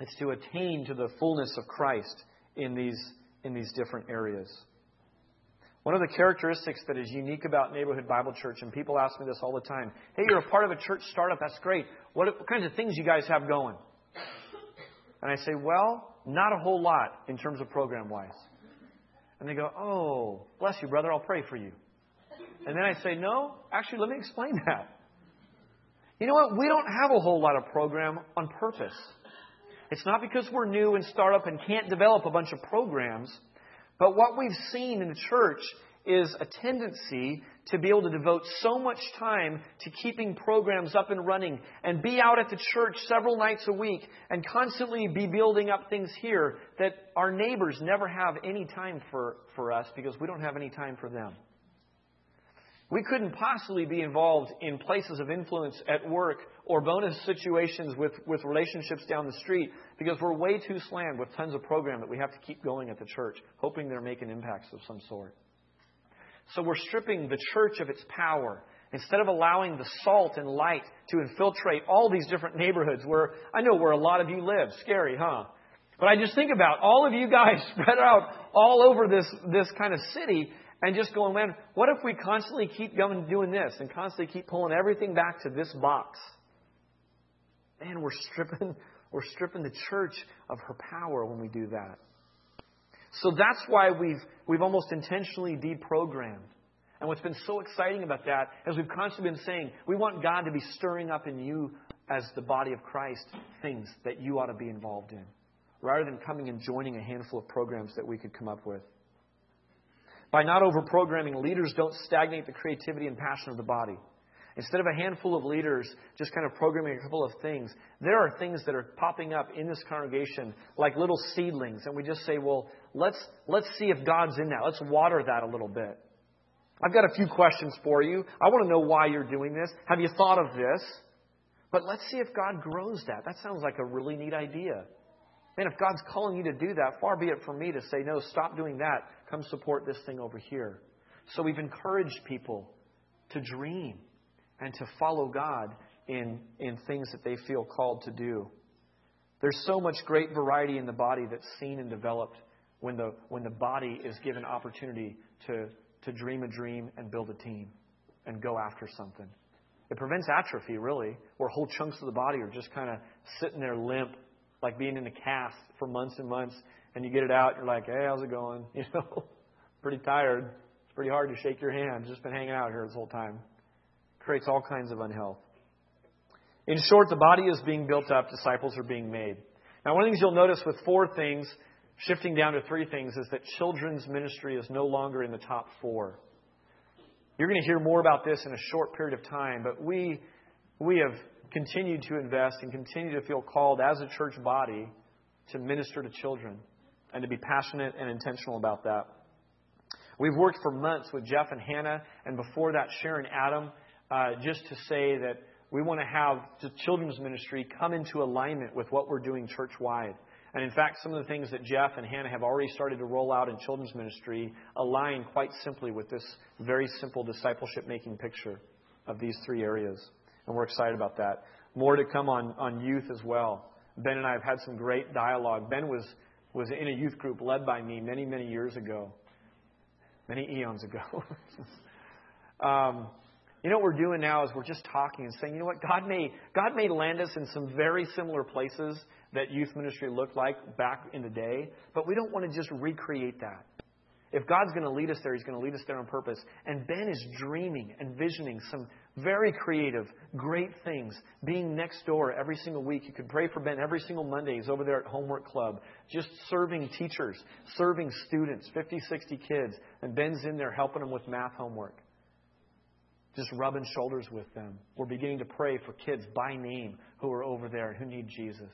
It's to attain to the fullness of Christ in these, in these different areas. One of the characteristics that is unique about Neighborhood Bible Church, and people ask me this all the time, "Hey, you're a part of a church startup, that's great. What, what kinds of things you guys have going?" And I say, "Well, not a whole lot in terms of program-wise." And they go, "Oh, bless you, brother, I'll pray for you." And then I say, "No, actually, let me explain that. You know what? We don't have a whole lot of program on purpose. It's not because we're new and startup and can't develop a bunch of programs. But what we've seen in the church is a tendency to be able to devote so much time to keeping programs up and running and be out at the church several nights a week and constantly be building up things here that our neighbors never have any time for, for us because we don't have any time for them. We couldn't possibly be involved in places of influence at work or bonus situations with, with relationships down the street because we're way too slammed with tons of program that we have to keep going at the church, hoping they're making impacts of some sort. So we're stripping the church of its power. Instead of allowing the salt and light to infiltrate all these different neighborhoods where I know where a lot of you live. Scary, huh? But I just think about all of you guys spread out all over this, this kind of city and just going, man, what if we constantly keep going doing this and constantly keep pulling everything back to this box? Man, we're stripping, we're stripping the church of her power when we do that. So that's why we've we've almost intentionally deprogrammed. And what's been so exciting about that is we've constantly been saying, we want God to be stirring up in you as the body of Christ things that you ought to be involved in, rather than coming and joining a handful of programs that we could come up with. By not over-programming, leaders don't stagnate the creativity and passion of the body. Instead of a handful of leaders just kind of programming a couple of things, there are things that are popping up in this congregation like little seedlings. And we just say, well, let's let's see if God's in that. Let's water that a little bit. I've got a few questions for you. I want to know why you're doing this. Have you thought of this? But let's see if God grows that. That sounds like a really neat idea. Man, if God's calling you to do that, far be it from me to say, no, stop doing that. Come support this thing over here. So we've encouraged people to dream and to follow God in, in things that they feel called to do. There's so much great variety in the body that's seen and developed when the when the body is given opportunity to, to dream a dream and build a team and go after something. It prevents atrophy, really, where whole chunks of the body are just kind of sitting there limp, like being in a cast for months and months, and you get it out, you're like, hey, how's it going? You know, pretty tired. It's pretty hard to shake your hand. Just been hanging out here this whole time. Creates all kinds of unhealth. In short, the body is being built up. Disciples are being made. Now, one of the things you'll notice with four things, shifting down to three things, is that children's ministry is no longer in the top four. You're going to hear more about this in a short period of time, but we we have continued to invest and continue to feel called as a church body to minister to children and to be passionate and intentional about that. We've worked for months with Jeff and Hannah, and before that, Sharon and Adam, Uh, just to say that we want to have the children's ministry come into alignment with what we're doing church-wide. And in fact, some of the things that Jeff and Hannah have already started to roll out in children's ministry align quite simply with this very simple discipleship-making picture of these three areas. And we're excited about that. More to come on, on youth as well. Ben and I have had some great dialogue. Ben was, was in a youth group led by me many, many years ago. Many eons ago. um... You know what we're doing now is we're just talking and saying, you know what, God may God may land us in some very similar places that youth ministry looked like back in the day, but we don't want to just recreate that. If God's going to lead us there, He's going to lead us there on purpose. And Ben is dreaming and visioning some very creative, great things. Being next door every single week. You could pray for Ben every single Monday. He's over there at Homework Club. Just serving teachers, serving students, fifty, sixty kids. And Ben's in there helping them with math homework. Just rubbing shoulders with them. We're beginning to pray for kids by name who are over there and who need Jesus.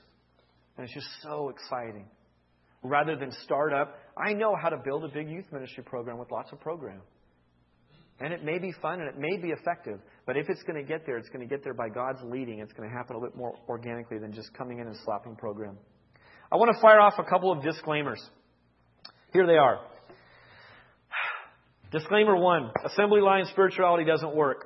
And it's just so exciting. Rather than start up, I know how to build a big youth ministry program with lots of program. And it may be fun and it may be effective. But if it's going to get there, it's going to get there by God's leading. It's going to happen a little bit more organically than just coming in and slapping program. I want to fire off a couple of disclaimers. Here they are. Disclaimer one, assembly line spirituality doesn't work.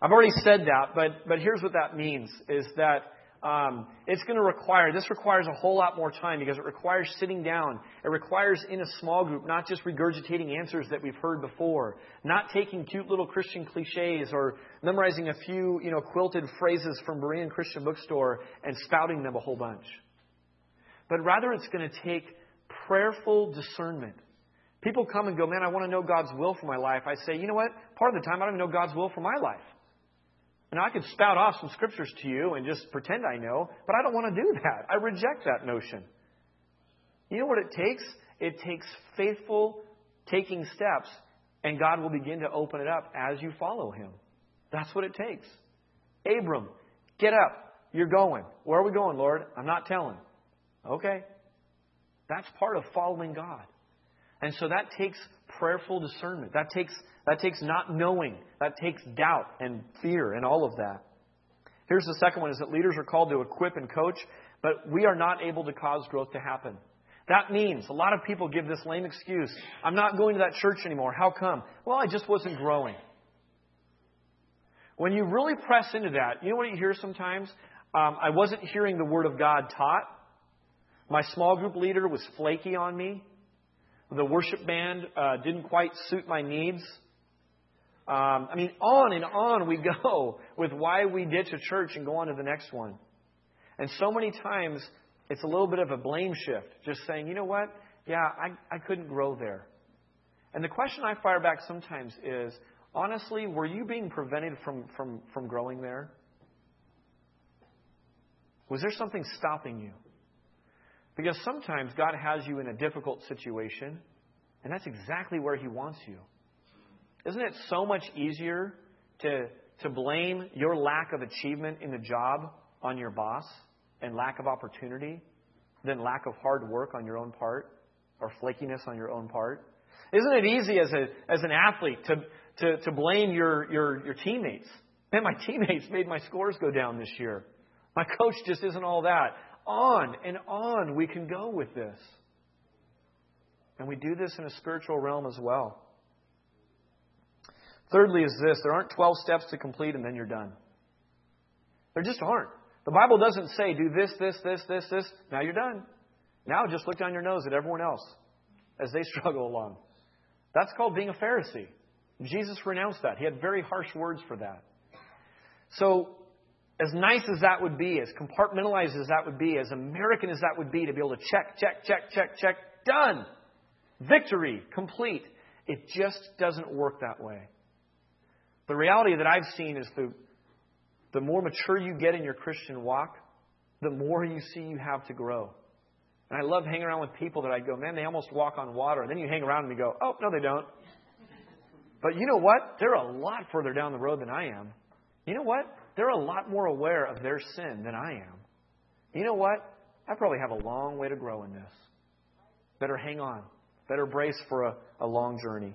I've already said that, but but here's what that means, is that um, it's going to require, this requires a whole lot more time because it requires sitting down. It requires in a small group, not just regurgitating answers that we've heard before, not taking cute little Christian cliches or memorizing a few, you know, quilted phrases from Berean Christian Bookstore and spouting them a whole bunch. But rather it's going to take prayerful discernment. People come and go, man, I want to know God's will for my life. I say, you know what? Part of the time, I don't even know God's will for my life. And I could spout off some scriptures to you and just pretend I know, but I don't want to do that. I reject that notion. You know what it takes? It takes faithful taking steps, and God will begin to open it up as you follow Him. That's what it takes. Abram, get up. You're going. Where are we going, Lord? I'm not telling. Okay. That's part of following God. And so that takes prayerful discernment. That takes that takes not knowing. That takes doubt and fear and all of that. Here's the second one, is that leaders are called to equip and coach, but we are not able to cause growth to happen. That means a lot of people give this lame excuse. I'm not going to that church anymore. How come? Well, I just wasn't growing. When you really press into that, you know what you hear sometimes? Um, I wasn't hearing the Word of God taught. My small group leader was flaky on me. The worship band uh, didn't quite suit my needs. Um, I mean, on and on we go with why we ditch a church and go on to the next one. And so many times it's a little bit of a blame shift. Just saying, you know what? Yeah, I, I couldn't grow there. And the question I fire back sometimes is, honestly, were you being prevented from, from, from growing there? Was there something stopping you? Because sometimes God has you in a difficult situation, and that's exactly where He wants you. Isn't it so much easier to, to blame your lack of achievement in the job on your boss and lack of opportunity than lack of hard work on your own part or flakiness on your own part? Isn't it easy as a as an athlete to to, to blame your, your, your teammates? Man, my teammates made my scores go down this year. My coach just isn't all that. On and on we can go with this. And we do this in a spiritual realm as well. Thirdly is this. There aren't twelve steps to complete and then you're done. There just aren't. The Bible doesn't say do this, this, this, this, this. Now you're done. Now just look down your nose at everyone else as they struggle along. That's called being a Pharisee. Jesus renounced that. He had very harsh words for that. So, as nice as that would be, as compartmentalized as that would be, as American as that would be, to be able to check, check, check, check, check, done. Victory, complete. It just doesn't work that way. The reality that I've seen is the, the more mature you get in your Christian walk, the more you see you have to grow. And I love hanging around with people that I go, man, they almost walk on water. And then you hang around and you go, oh, no, they don't. But you know what? They're a lot further down the road than I am. You know what? They're a lot more aware of their sin than I am. You know what? I probably have a long way to grow in this. Better hang on. Better brace for a, a long journey.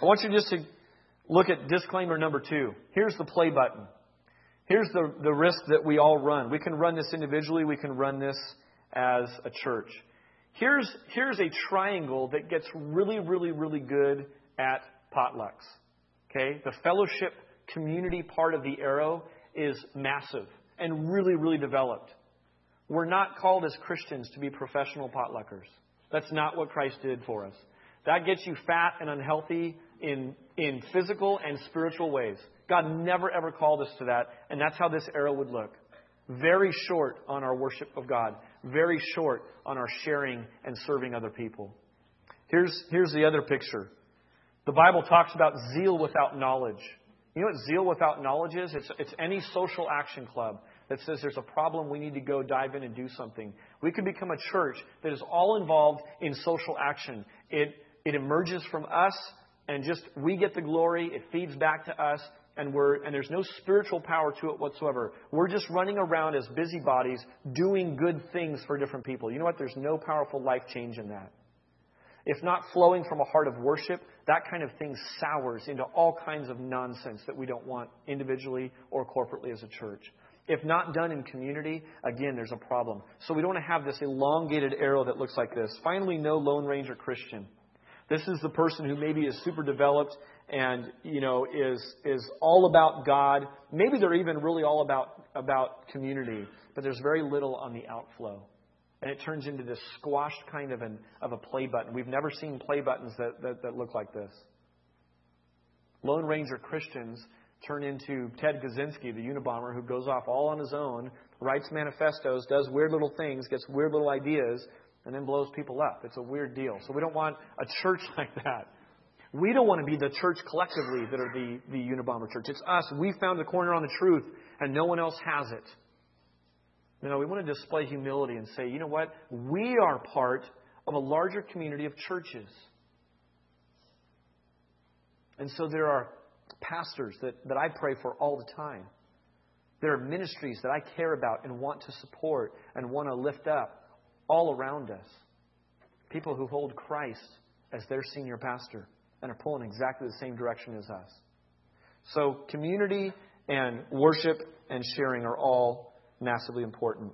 I want you just to look at disclaimer number two. Here's the play button. Here's the, the risk that we all run. We can run this individually. We can run this as a church. Here's, here's a triangle that gets really, really, really good at potlucks. Okay? The fellowship community part of the arrow is massive and really, really developed. We're not called as Christians to be professional potluckers. That's not what Christ did for us. That gets you fat and unhealthy in in physical and spiritual ways. God never, ever called us to that. And that's how this arrow would look. Very short on our worship of God. Very short on our sharing and serving other people. Here's, here's the other picture. The Bible talks about zeal without knowledge. You know what zeal without knowledge is? It's, it's any social action club that says there's a problem, we need to go dive in and do something. We could become a church that is all involved in social action. It, it emerges from us, and just we get the glory. It feeds back to us, and we're and there's no spiritual power to it whatsoever. We're just running around as busybodies doing good things for different people. You know what? There's no powerful life change in that. If not flowing from a heart of worship, that kind of thing sours into all kinds of nonsense that we don't want individually or corporately as a church. If not done in community, again, there's a problem. So we don't want to have this elongated arrow that looks like this. Finally, no Lone Ranger Christian. This is the person who maybe is super developed and, you know, is is all about God. Maybe they're even really all about, about community, but there's very little on the outflow. And it turns into this squashed kind of an of a play button. We've never seen play buttons that, that, that look like this. Lone Ranger Christians turn into Ted Kaczynski, the Unabomber, who goes off all on his own, writes manifestos, does weird little things, gets weird little ideas, and then blows people up. It's a weird deal. So we don't want a church like that. We don't want to be the church collectively that are the, the Unabomber church. It's us. We found the corner on the truth, and no one else has it. You know, we want to display humility and say, you know what? We are part of a larger community of churches. And so there are pastors that, that I pray for all the time. There are ministries that I care about and want to support and want to lift up all around us. People who hold Christ as their senior pastor and are pulling exactly the same direction as us. So community and worship and sharing are all massively important.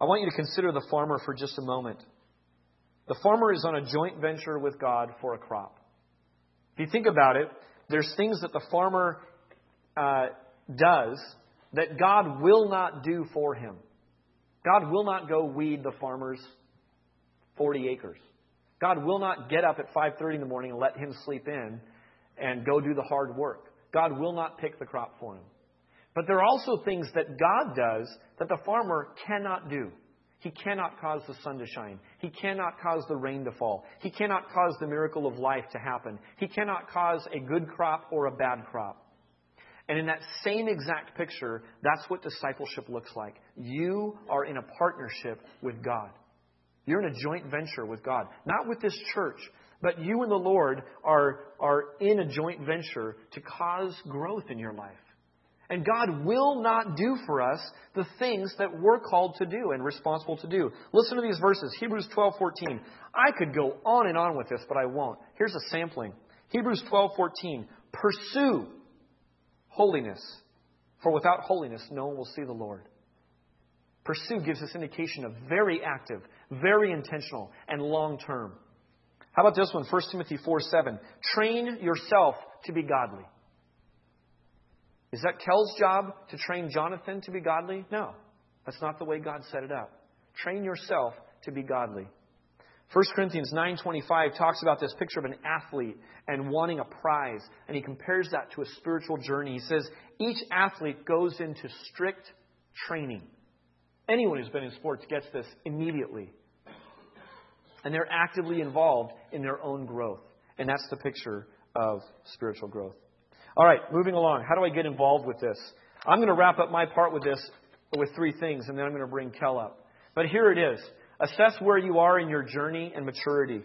I want you to consider the farmer for just a moment. The farmer is on a joint venture with God for a crop. If you think about it, there's things that the farmer uh, does that God will not do for him. God will not go weed the farmer's forty acres. God will not get up at five thirty in the morning and let him sleep in and go do the hard work. God will not pick the crop for him. But there are also things that God does that the farmer cannot do. He cannot cause the sun to shine. He cannot cause the rain to fall. He cannot cause the miracle of life to happen. He cannot cause a good crop or a bad crop. And in that same exact picture, that's what discipleship looks like. You are in a partnership with God. You're in a joint venture with God. Not with this church, but you and the Lord are, are in a joint venture to cause growth in your life. And God will not do for us the things that we're called to do and responsible to do. Listen to these verses. Hebrews twelve fourteen. I could go on and on with this, but I won't. Here's a sampling. Hebrews twelve fourteen. Pursue holiness, for without holiness no one will see the Lord. Pursue gives us indication of very active, very intentional, and long-term. How about this one? First Timothy four seven. Train yourself to be godly. Is that Kel's job to train Jonathan to be godly? No. That's not the way God set it up. Train yourself to be godly. First Corinthians nine twenty-five talks about this picture of an athlete and wanting a prize. And he compares that to a spiritual journey. He says, each athlete goes into strict training. Anyone who's been in sports gets this immediately. And they're actively involved in their own growth. And that's the picture of spiritual growth. All right, moving along. How do I get involved with this? I'm going to wrap up my part with this with three things, and then I'm going to bring Kel up. But here it is. Assess where you are in your journey and maturity.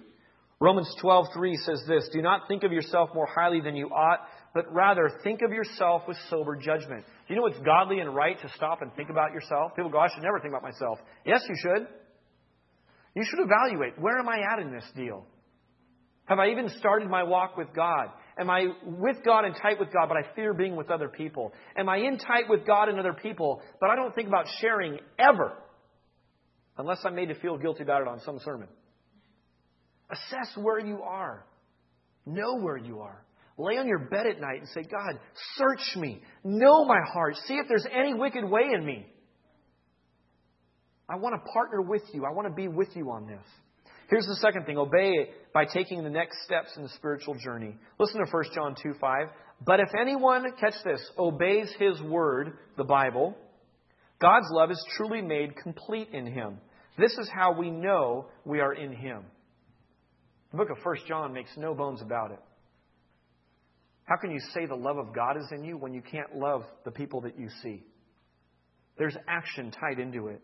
Romans twelve three says this, do not think of yourself more highly than you ought, but rather think of yourself with sober judgment. Do you know it's godly and right to stop and think about yourself? People go, I should never think about myself. Yes, you should. You should evaluate, where am I at in this deal? Have I even started my walk with God? Am I with God and tight with God, but I fear being with other people? Am I in tight with God and other people, but I don't think about sharing ever? Unless I'm made to feel guilty about it on some sermon. Assess where you are. Know where you are. Lay on your bed at night and say, God, search me. Know my heart. See if there's any wicked way in me. I want to partner with you. I want to be with you on this. Here's the second thing. Obey it by taking the next steps in the spiritual journey. Listen to First John two five. But if anyone, catch this, obeys his word, the Bible, God's love is truly made complete in him. This is how we know we are in him. The book of First John makes no bones about it. How can you say the love of God is in you when you can't love the people that you see? There's action tied into it.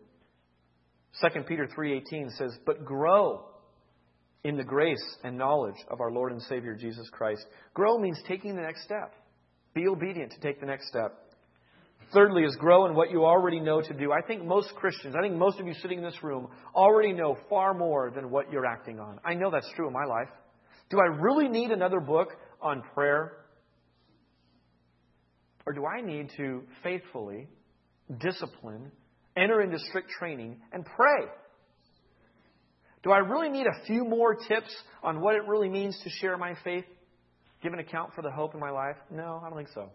Second Peter three eighteen says, but grow in the grace and knowledge of our Lord and Savior, Jesus Christ. Grow means taking the next step. Be obedient to take the next step. Thirdly is grow in what you already know to do. I think most Christians, I think most of you sitting in this room already know far more than what you're acting on. I know that's true in my life. Do I really need another book on prayer? Or do I need to faithfully discipline, enter into strict training, and pray? Do I really need a few more tips on what it really means to share my faith? Give an account for the hope in my life? No, I don't think so.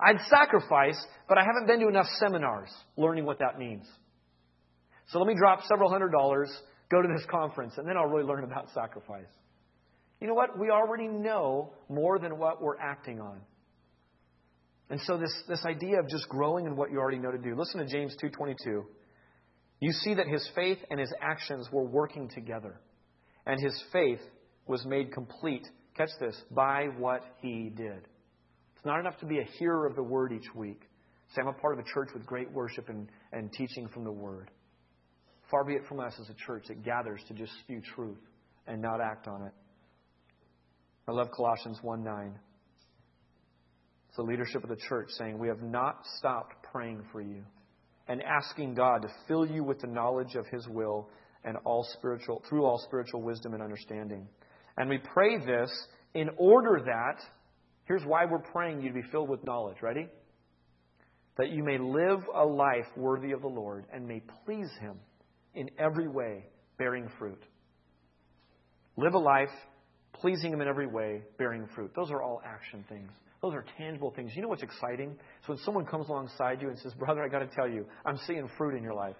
I'd sacrifice, but I haven't been to enough seminars learning what that means. So let me drop several hundred dollars, go to this conference, and then I'll really learn about sacrifice. You know what? We already know more than what we're acting on. And so this, this idea of just growing in what you already know to do. Listen to James two twenty-two. You see that his faith and his actions were working together, and his faith was made complete, catch this, by what he did. It's not enough to be a hearer of the word each week. Say, I'm a part of a church with great worship and, and teaching from the word. Far be it from us as a church that gathers to just spew truth and not act on it. I love Colossians one nine. It's the leadership of the church saying, we have not stopped praying for you and asking God to fill you with the knowledge of his will and all spiritual through all spiritual wisdom and understanding. And we pray this in order that, here's why we're praying you to be filled with knowledge. Ready? That you may live a life worthy of the Lord and may please him in every way, bearing fruit. Live a life pleasing him in every way, bearing fruit. Those are all action things. Those are tangible things. You know what's exciting? It's when someone comes alongside you and says, brother, I got to tell you, I'm seeing fruit in your life.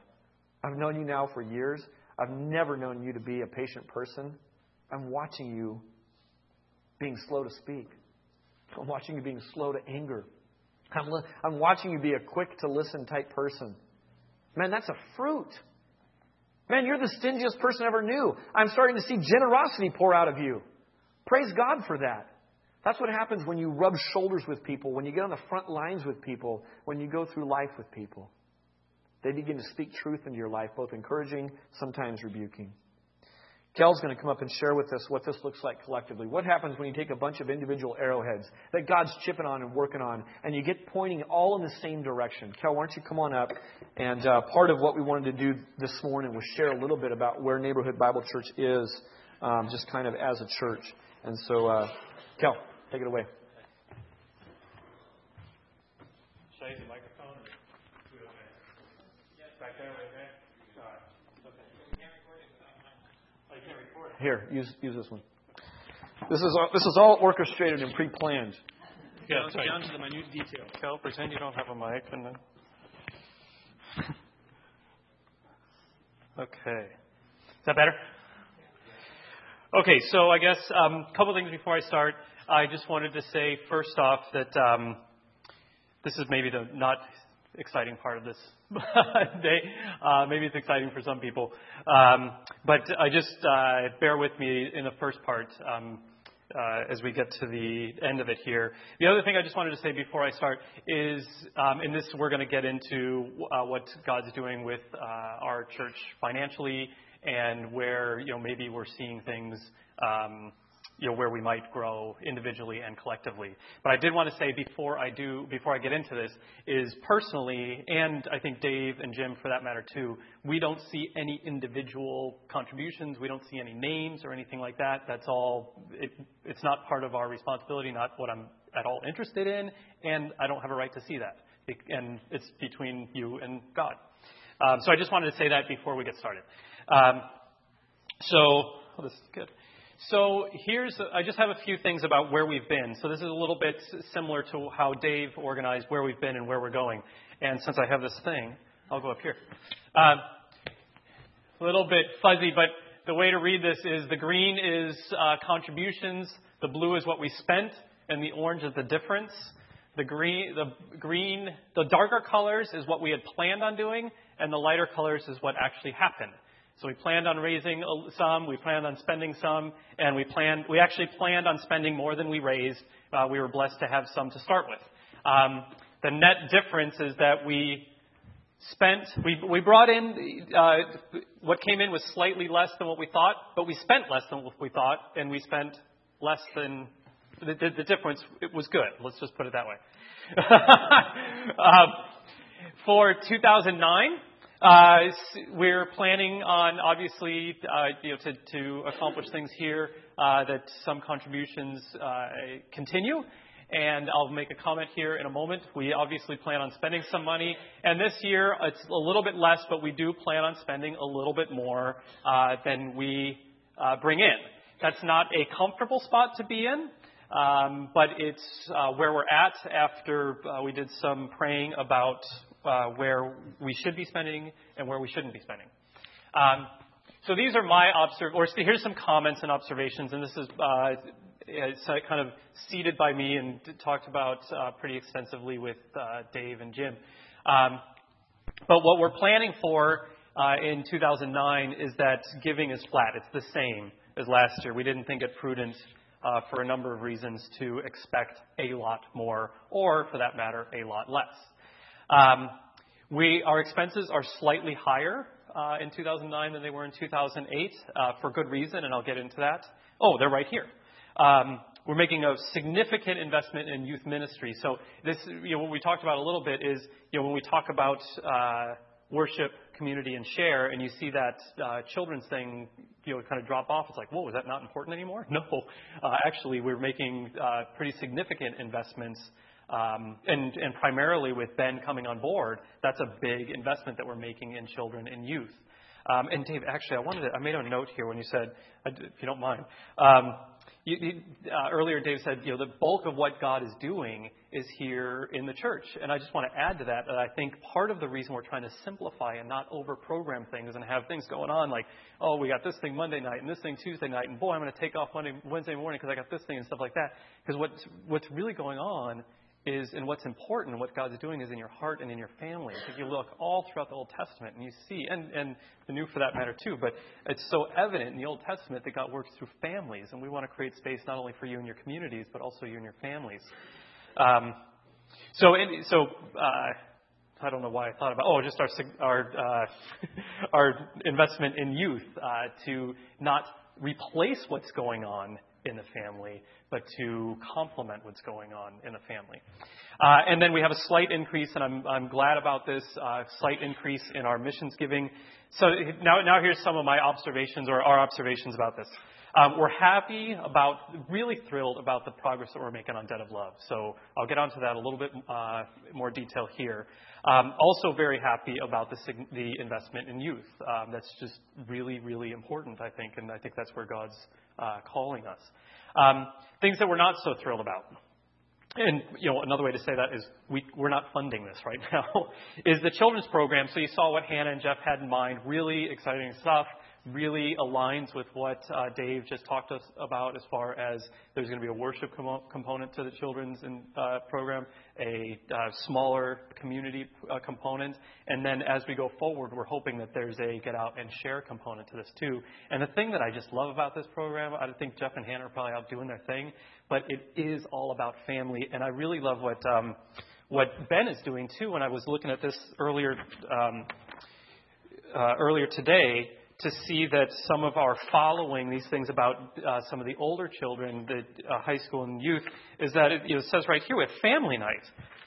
I've known you now for years. I've never known you to be a patient person. I'm watching you being slow to speak. I'm watching you being slow to anger. I'm, li- I'm watching you be a quick-to-listen type person. Man, that's a fruit. Man, you're the stingiest person I ever knew. I'm starting to see generosity pour out of you. Praise God for that. That's what happens when you rub shoulders with people, when you get on the front lines with people, when you go through life with people. They begin to speak truth into your life, both encouraging, sometimes rebuking. Kel's going to come up and share with us what this looks like collectively. What happens when you take a bunch of individual arrowheads that God's chipping on and working on, and you get pointing all in the same direction? Kel, why don't you come on up? And uh, part of what we wanted to do this morning was share a little bit about where Neighborhood Bible Church is, um, just kind of as a church. And so, uh, Kel, take it away. Here, use use this one. This is all, this is all orchestrated and pre-planned. Yeah, that's right. Down to the minute detail. Kel, pretend you don't have a mic, and then. Okay, is that better? Okay, so I guess a um, couple things before I start. I just wanted to say first off that um, this is maybe the not exciting part of this day. Uh, maybe it's exciting for some people. Um, but I just uh, bear with me in the first part um, uh, as we get to the end of it here. The other thing I just wanted to say before I start is, um, and this we're going to get into uh, what God's doing with uh, our church financially and where, you know, maybe we're seeing things um you know, where we might grow individually and collectively. But I did want to say before I do, before I get into this, is personally, and I think Dave and Jim for that matter too, we don't see any individual contributions. We don't see any names or anything like that. That's all, it, it's not part of our responsibility, not what I'm at all interested in, and I don't have a right to see that. It, and it's between you and God. Um, so I just wanted to say that before we get started. Um, so, oh, this is good. So here's, I just have a few things about where we've been. So this is a little bit similar to how Dave organized where we've been and where we're going. And since I have this thing, I'll go up here. Uh, a little bit fuzzy, but the way to read this is the green is uh, contributions, the blue is what we spent, and the orange is the difference. The green, the green, the darker colors is what we had planned on doing, and the lighter colors is what actually happened. So we planned on raising some, we planned on spending some, and we planned, we actually planned on spending more than we raised. Uh, we were blessed to have some to start with. Um, the net difference is that we spent, we, we brought in, uh, what came in was slightly less than what we thought, but we spent less than what we thought, and we spent less than, the, the, the difference, it was good. Let's just put it that way. um, for two thousand nine, Uh, we're planning on, obviously, uh, you know, to, to accomplish things here, uh, that some contributions uh, continue, and I'll make a comment here in a moment. We obviously plan on spending some money, and this year it's a little bit less, but we do plan on spending a little bit more uh, than we uh, bring in. That's not a comfortable spot to be in, um, but it's uh, where we're at after uh, we did some praying about Uh, where we should be spending and where we shouldn't be spending. Um, so these are my observ- or here's some comments and observations, and this is uh, it's kind of seeded by me and talked about uh, pretty extensively with uh, Dave and Jim. Um, but what we're planning for uh, in two thousand nine is that giving is flat. It's the same as last year. We didn't think it prudent uh, for a number of reasons to expect a lot more, or for that matter, a lot less. Um, we our expenses are slightly higher uh, in two thousand nine than they were in two thousand eight uh, for good reason, and I'll get into that. Oh, they're right here. Um, we're making a significant investment in youth ministry. So this, you know, what we talked about a little bit is, you know, when we talk about uh, worship, community, and share, and you see that uh, children's thing, you know, kind of drop off. It's like, whoa, is that not important anymore? No, uh, actually, we're making uh, pretty significant investments, um, and and primarily with Ben coming on board, that's a big investment that we're making in children and youth. Um, and Dave, actually, I wanted to, I made a note here when you said, if you don't mind. Um, You, you, uh, earlier, Dave said, you know, the bulk of what God is doing is here in the church. And I just want to add to that that I think part of the reason we're trying to simplify and not over-program things and have things going on like, oh, we got this thing Monday night and this thing Tuesday night, and boy, I'm going to take off Monday, Wednesday morning because I got this thing and stuff like that. Because what's, what's really going on is, and what's important, what God's doing is in your heart and in your family. If you look all throughout the Old Testament and you see, and, and the New for that matter too, but it's so evident in the Old Testament that God works through families, and we want to create space not only for you and your communities, but also you and your families. Um, so, and, so uh, I don't know why I thought about, oh, just our our, uh, our investment in youth uh, to not replace what's going on in the family, but to complement what's going on in the family. Uh, and then we have a slight increase, and I'm I'm glad about this, uh, slight increase in our missions giving. So now now here's some of my observations, or our observations about this. Um, we're happy about, really thrilled about the progress that we're making on Debt of Love. So I'll get onto that a little bit uh, more detail here. Um, also very happy about the, the investment in youth. Um, that's just really, really important, I think, and I think that's where God's uh, calling us. Um, things that we're not so thrilled about. And, you know, another way to say that is we, we're not funding this right now, is the children's program. So you saw what Hannah and Jeff had in mind, really exciting stuff. Really aligns with what uh, Dave just talked to us about as far as there's going to be a worship com- component to the children's in, uh, program, a uh, smaller community uh, component, and then as we go forward, we're hoping that there's a get out and share component to this too. And the thing that I just love about this program, I think Jeff and Hannah are probably out doing their thing, but it is all about family, and I really love what um, what Ben is doing too. When I was looking at this earlier um, uh, earlier today, to see that some of our following these things about uh, some of the older children, the uh, high school and youth, is that it, you know, it says right here we have family night.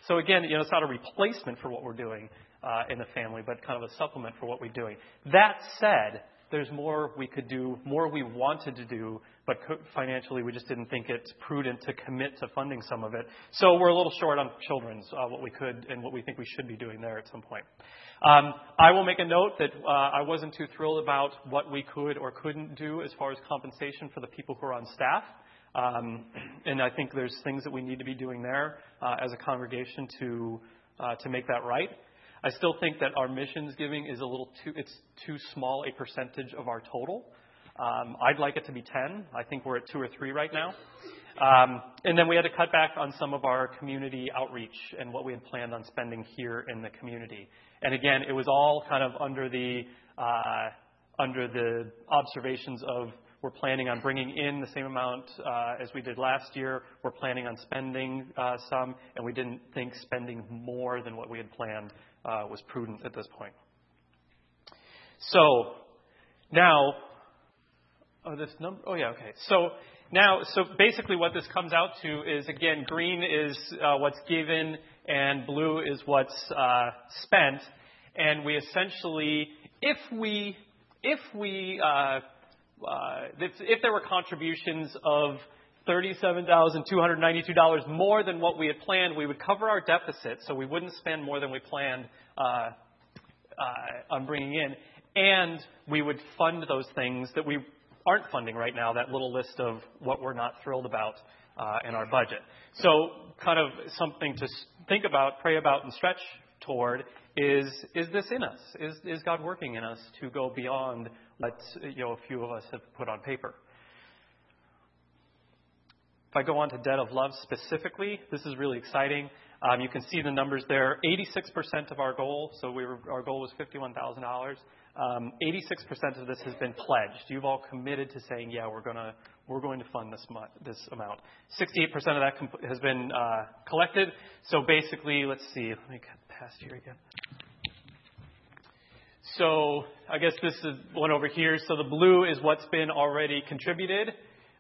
So again, you know, it's not a replacement for what we're doing uh, in the family, but kind of a supplement for what we're doing. That said, there's more we could do, more we wanted to do, but co- financially we just didn't think it's prudent to commit to funding some of it. So we're a little short on children's, uh, what we could and what we think we should be doing there at some point. Um, I will make a note that uh, I wasn't too thrilled about what we could or couldn't do as far as compensation for the people who are on staff. Um, and I think there's things that we need to be doing there uh, as a congregation to uh, to make that right. I still think that our missions giving is a little too, it's too small a percentage of our total. Um, I'd like it to be ten. I think we're at two or three right now. Um, and then we had to cut back on some of our community outreach and what we had planned on spending here in the community. And again, it was all kind of under the, uh, under the observations of we're planning on bringing in the same amount uh, as we did last year. We're planning on spending uh, some, and we didn't think spending more than what we had planned Uh, was prudent at this point. So now, oh, this number, oh yeah, okay. So now, so basically what this comes out to is, again, green is uh, what's given and blue is what's uh, spent. And we essentially, if we, if we, uh, uh, if, if there were contributions of thirty-seven thousand two hundred ninety-two dollars more than what we had planned, we would cover our deficit, so we wouldn't spend more than we planned uh, uh, on bringing in. And we would fund those things that we aren't funding right now, that little list of what we're not thrilled about uh, in our budget. So kind of something to think about, pray about, and stretch toward is, is this in us? Is, is God working in us to go beyond what, you know, a few of us have put on paper? If I go on to Debt of Love specifically, this is really exciting. Um, you can see the numbers there. eighty-six percent of our goal, so we were, our goal was fifty-one thousand dollars. Um, eighty-six percent of this has been pledged. You've all committed to saying, yeah, we're gonna we're going to fund this mu- this amount. sixty-eight percent of that comp- has been uh, collected. So basically, let's see. Let me get past here again. So I guess this is one over here. So the blue is what's been already contributed.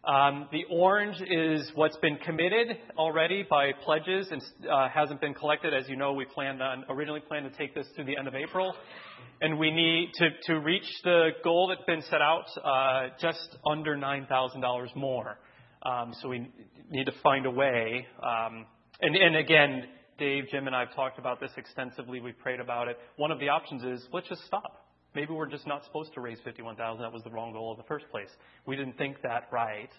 Um, the orange is what's been committed already by pledges and uh, hasn't been collected. As you know, we planned on originally planned to take this through the end of April, and we need to, to reach the goal that's been set out uh, just under nine thousand dollars more. Um, so we need to find a way. Um, and, and again, Dave, Jim, and I have talked about this extensively. We prayed about it. One of the options is let's just stop. Maybe we're just not supposed to raise fifty-one thousand dollars. That was the wrong goal in the first place. We didn't think that right,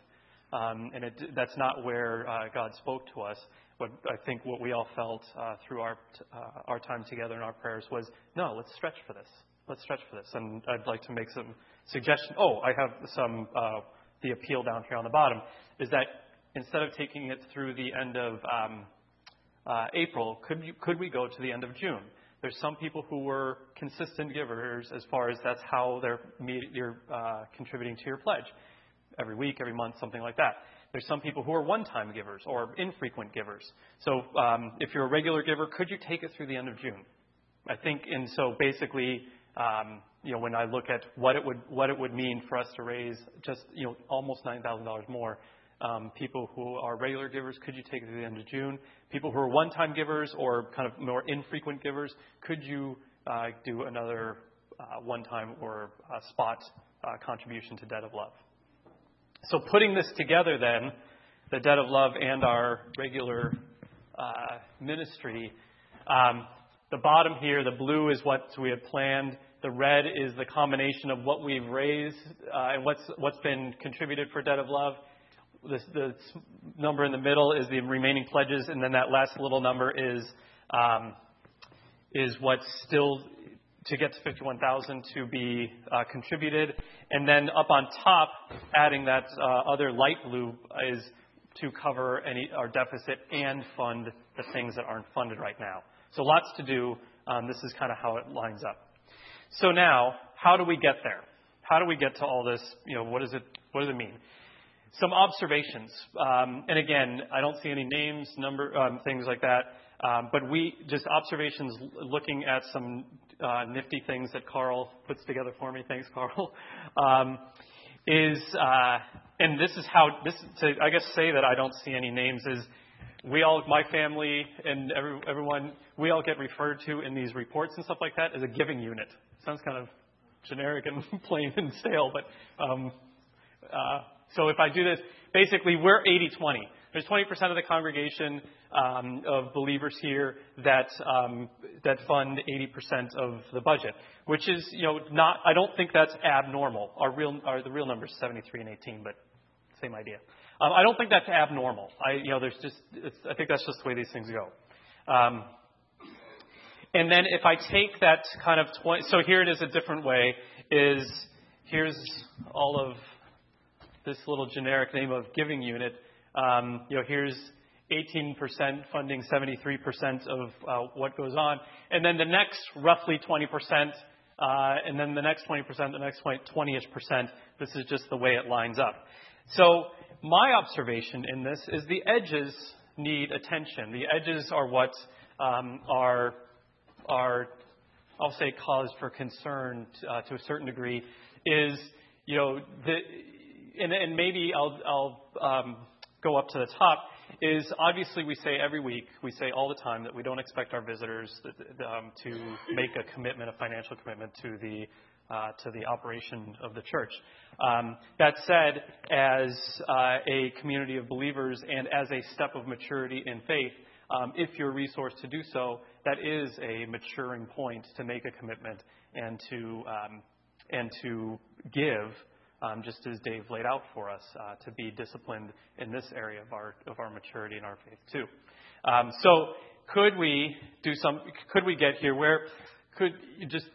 um, and it, that's not where uh, God spoke to us. What I think what we all felt uh, through our uh, our time together and our prayers was, no, let's stretch for this. Let's stretch for this. And I'd like to make some suggestions. Oh, I have some uh, the appeal down here on the bottom is that instead of taking it through the end of um, uh, April, could you, could we go to the end of June? There's some people who were consistent givers as far as that's how they're, they're uh, contributing to your pledge. Every week, every month, something like that. There's some people who are one-time givers or infrequent givers. So um, if you're a regular giver, could you take it through the end of June? I think, and so basically, um, you know, when I look at what it would what it would mean for us to raise just, you know, almost nine thousand dollars more, Um, people who are regular givers, could you take it to the end of June? People who are one-time givers or kind of more infrequent givers, could you uh, do another uh, one-time or uh, spot uh, contribution to Debt of Love? So putting this together then, the Debt of Love and our regular uh, ministry, um, the bottom here, the blue is what we had planned. The red is the combination of what we've raised uh, and what's what's been contributed for Debt of Love. The, the number in the middle is the remaining pledges, and then that last little number is um, is what's still to get to fifty-one thousand to be uh, contributed, and then up on top, adding that uh, other light blue is to cover any our deficit and fund the things that aren't funded right now. So lots to do. Um, this is kind of how it lines up. So now, how do we get there? How do we get to all this? You know, what does it what does it mean? Some observations, um, and again, I don't see any names, number, um, things like that, um, but we just observations looking at some uh, nifty things that Carl puts together for me. Thanks, Carl. Um, is uh, and this is how this to I guess say that I don't see any names is we all my family and every, everyone we all get referred to in these reports and stuff like that as a giving unit. Sounds kind of generic and plain and stale, but. Um, uh, So if I do this, basically we're eighty twenty. There's twenty percent of the congregation um, of believers here that um, that fund eighty percent of the budget, which is, you know, not. I don't think that's abnormal. Our real, our the real number is seventy-three and eighteen, but same idea. Um, I don't think that's abnormal. I, you know, there's just. It's, I think that's just the way these things go. Um, and then if I take that kind of twenty, so here it is a different way. Is here's all of. This little generic name of giving unit, um, you know, here's eighteen percent funding seventy-three percent of uh, what goes on. And then the next roughly twenty percent, uh, and then the next twenty percent, the next twenty-ish percent. This is just the way it lines up. So my observation in this is the edges need attention. The edges are what um, are, are, I'll say, cause for concern uh, to a certain degree is, you know, the... And, and maybe I'll, I'll um, go up to the top, is obviously we say every week, we say all the time that we don't expect our visitors that, um, to make a commitment, a financial commitment to the uh, to the operation of the church. Um, that said, as uh, a community of believers and as a step of maturity in faith, um, if you're resourced to do so, that is a maturing point to make a commitment and to um, and to give. Um, just as Dave laid out for us, uh, to be disciplined in this area of our of our maturity and our faith too. Um, so could we do some? Could we get here where could just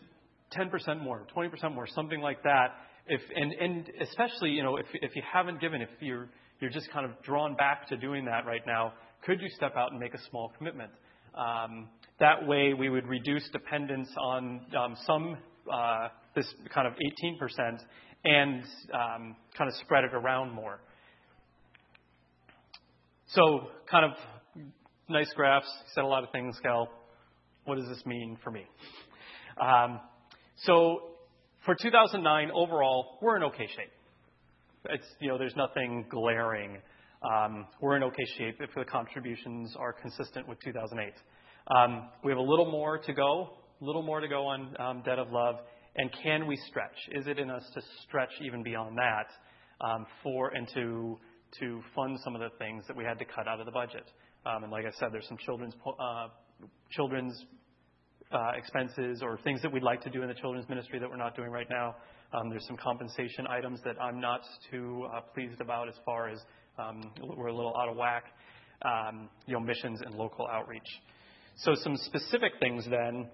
ten percent more, twenty percent more, something like that? If and and especially you know if if you haven't given, if you're you're just kind of drawn back to doing that right now, could you step out and make a small commitment? Um, that way, we would reduce dependence on um, some, uh, this kind of eighteen percent, and um, kind of spread it around more. So, kind of nice graphs. Said a lot of things, Kel. What does this mean for me? Um, so, for two thousand nine, overall, we're in okay shape. It's, you know, there's nothing glaring. Um, we're in okay shape if the contributions are consistent with two thousand eight. Um, we have a little more to go, a little more to go on um, Debt of Love. And can we stretch? Is it in us to stretch even beyond that um, for and to to fund some of the things that we had to cut out of the budget? Um, and like I said, there's some children's uh, children's uh, expenses or things that we'd like to do in the children's ministry that we're not doing right now. Um, there's some compensation items that I'm not too uh, pleased about as far as um, we're a little out of whack. Um, you know, missions and local outreach. So some specific things then.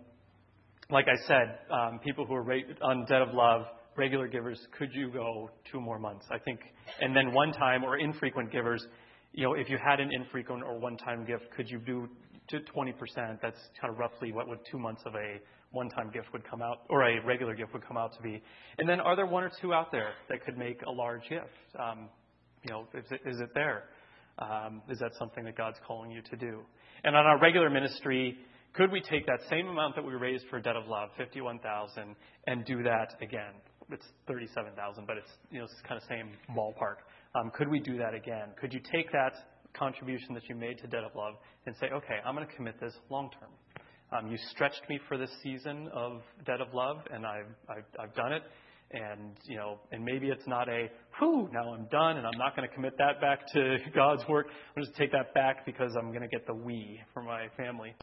Like I said, um, people who are re- on Debt of Love, regular givers, could you go two more months? I think, and then one time or infrequent givers, you know, if you had an infrequent or one-time gift, could you do to twenty percent? That's kind of roughly what would two months of a one-time gift would come out, or a regular gift would come out to be. And then are there one or two out there that could make a large gift? Um, you know, is it, is it there? Um, is that something that God's calling you to do? And on our regular ministry, could we take that same amount that we raised for Debt of Love, fifty-one thousand dollars, and do that again? It's thirty-seven thousand dollars, but it's, you know, it's kind of same ballpark. Um, could we do that again? Could you take that contribution that you made to Debt of Love and say, okay, I'm going to commit this long term. Um, you stretched me for this season of Debt of Love, and I've, I've, I've done it. And, you know, and maybe it's not a, whew, now I'm done and I'm not going to commit that back to God's work. I'm just going to take that back because I'm going to get the we for my family.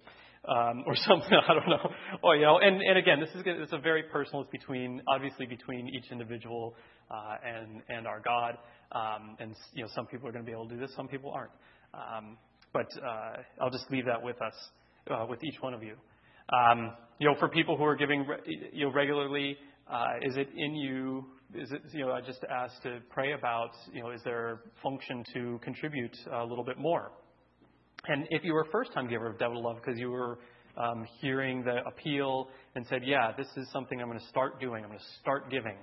Um, or something, I don't know. Oh, you know, and, and again, this is it's a very personal. It's between obviously between each individual uh, and and our God. Um, and you know, some people are going to be able to do this, some people aren't. Um, but uh, I'll just leave that with us, uh, with each one of you. Um, you know, for people who are giving re- you know, regularly, uh, is it in you? Is it you know? I just asked to pray about you know, is there function to contribute a little bit more? And if you were a first-time giver of Debt of Love because you were um, hearing the appeal and said, yeah, this is something I'm going to start doing. I'm going to start giving.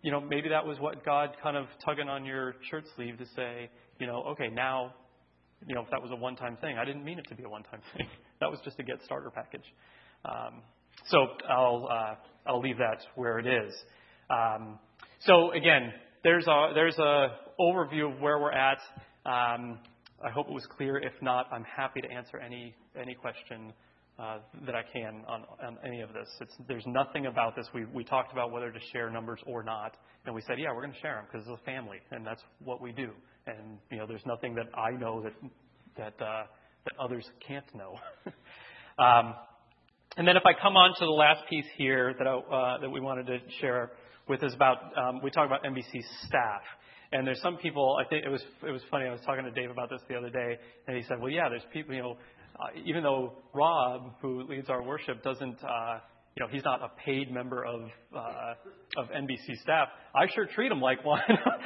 You know, maybe that was what God kind of tugging on your shirt sleeve to say, you know, okay, now, you know, if that was a one-time thing, I didn't mean it to be a one-time thing. That was just a get starter package. Um, so I'll uh, I'll leave that where it is. Um, so, again, there's a, there's a overview of where we're at. Um I hope it was clear. If not, I'm happy to answer any any question uh, that I can on, on any of this. It's, there's nothing about this. We we talked about whether to share numbers or not, and we said, yeah, we're going to share them because it's a family, and that's what we do. And you know, there's nothing that I know that that uh, that others can't know. um, and then if I come on to the last piece here that I, uh, that we wanted to share with is about um, we talk about N B C staff. And there's some people, I think it was it was funny, I was talking to Dave about this the other day, and he said, well, yeah, there's people, you know, uh, even though Rob, who leads our worship, doesn't, uh, you know, he's not a paid member of uh, of N B C staff, I sure treat him like one.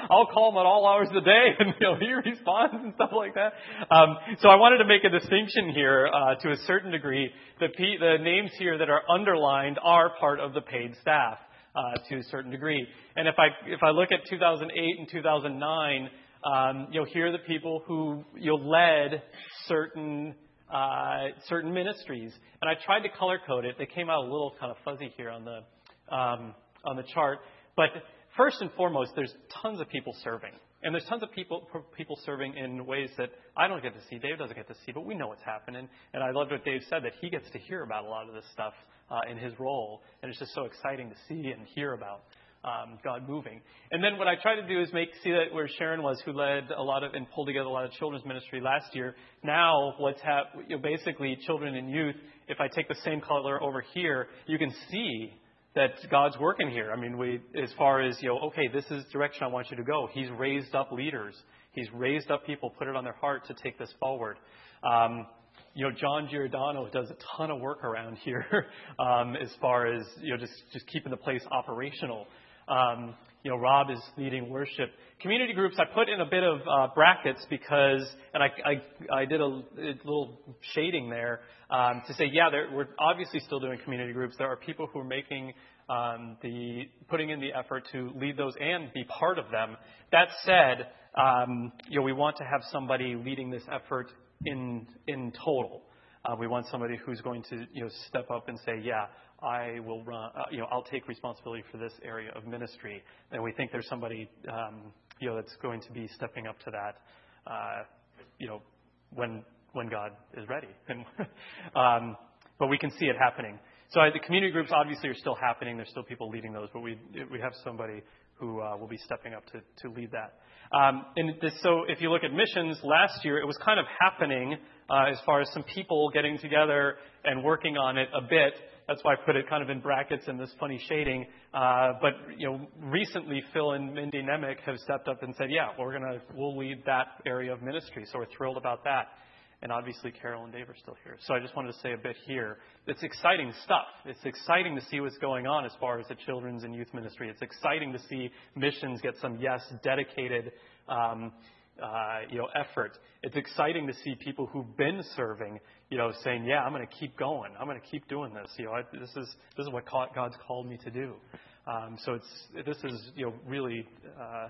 I'll call him at all hours of the day, and, you know, he responds and stuff like that. Um, so I wanted to make a distinction here uh, to a certain degree. The, P, the names here that are underlined are part of the paid staff. Uh, to a certain degree, and if I if I look at two thousand eight and two thousand nine, um, you'll hear the people who you'll led certain uh, certain ministries, and I tried to color code it. They came out a little kind of fuzzy here on the um, on the chart, but first and foremost, there's tons of people serving, and there's tons of people people serving in ways that I don't get to see, Dave doesn't get to see, but we know what's happening, and I loved what Dave said that he gets to hear about a lot of this stuff. Uh, in his role, and it's just so exciting to see and hear about um, God moving. And then what I try to do is make see that where Sharon was, who led a lot of and pulled together a lot of children's ministry last year. Now what's hap- you know, basically children and youth. If I take the same color over here, you can see that God's working here. I mean, we as far as you know, okay, this is the direction I want you to go. He's raised up leaders. He's raised up people, put it on their heart to take this forward. Um, You know, John Giordano does a ton of work around here um, as far as, you know, just, just keeping the place operational. Um, you know, Rob is leading worship. Community groups, I put in a bit of uh, brackets because, and I, I, I did a, a little shading there um, to say, yeah, there, we're obviously still doing community groups. There are people who are making um, the, putting in the effort to lead those and be part of them. That said, um, you know, we want to have somebody leading this effort in, in total. Uh, we want somebody who's going to, you know, step up and say, yeah, I will run, uh, you know, I'll take responsibility for this area of ministry. And we think there's somebody, um, you know, that's going to be stepping up to that, uh, you know, when when God is ready. And um, but we can see it happening. So uh, the community groups obviously are still happening. There's still people leading those, but we we have somebody who uh, will be stepping up to to lead that. Um, and this, so if you look at missions, last year it was kind of happening uh, as far as some people getting together and working on it a bit. That's why I put it kind of in brackets in this funny shading. Uh, but, you know, recently Phil and Mindy Nemec have stepped up and said, yeah, we're going to, we'll lead that area of ministry. So we're thrilled about that. And obviously Carol and Dave are still here. So I just wanted to say a bit here. It's exciting stuff. It's exciting to see what's going on as far as the children's and youth ministry. It's exciting to see missions get some, yes, dedicated, um, uh, you know, effort. It's exciting to see people who've been serving, you know, saying, yeah, I'm going to keep going. I'm going to keep doing this. You know, I, this is this is what God's called me to do. Um, so it's this is, you know, really, uh,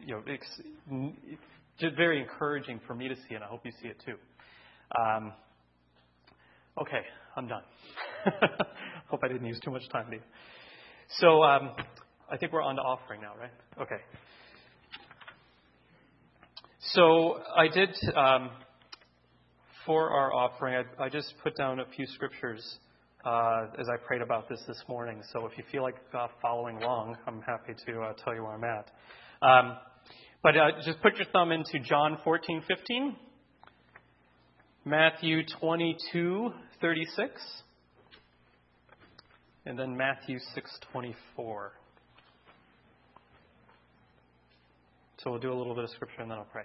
you know, it's just very encouraging for me to see, and I hope you see it too. Um, okay, I'm done. Hope I didn't use too much time, Dave. So um, I think we're on to offering now, right? Okay. So I did, um, for our offering, I, I just put down a few scriptures uh, as I prayed about this this morning. So if you feel like uh, following along, I'm happy to uh, tell you where I'm at. Um, but uh, just put your thumb into John fourteen fifteen. Matthew twenty-two thirty-six, and then Matthew six twenty-four. So we'll do a little bit of scripture and then I'll pray.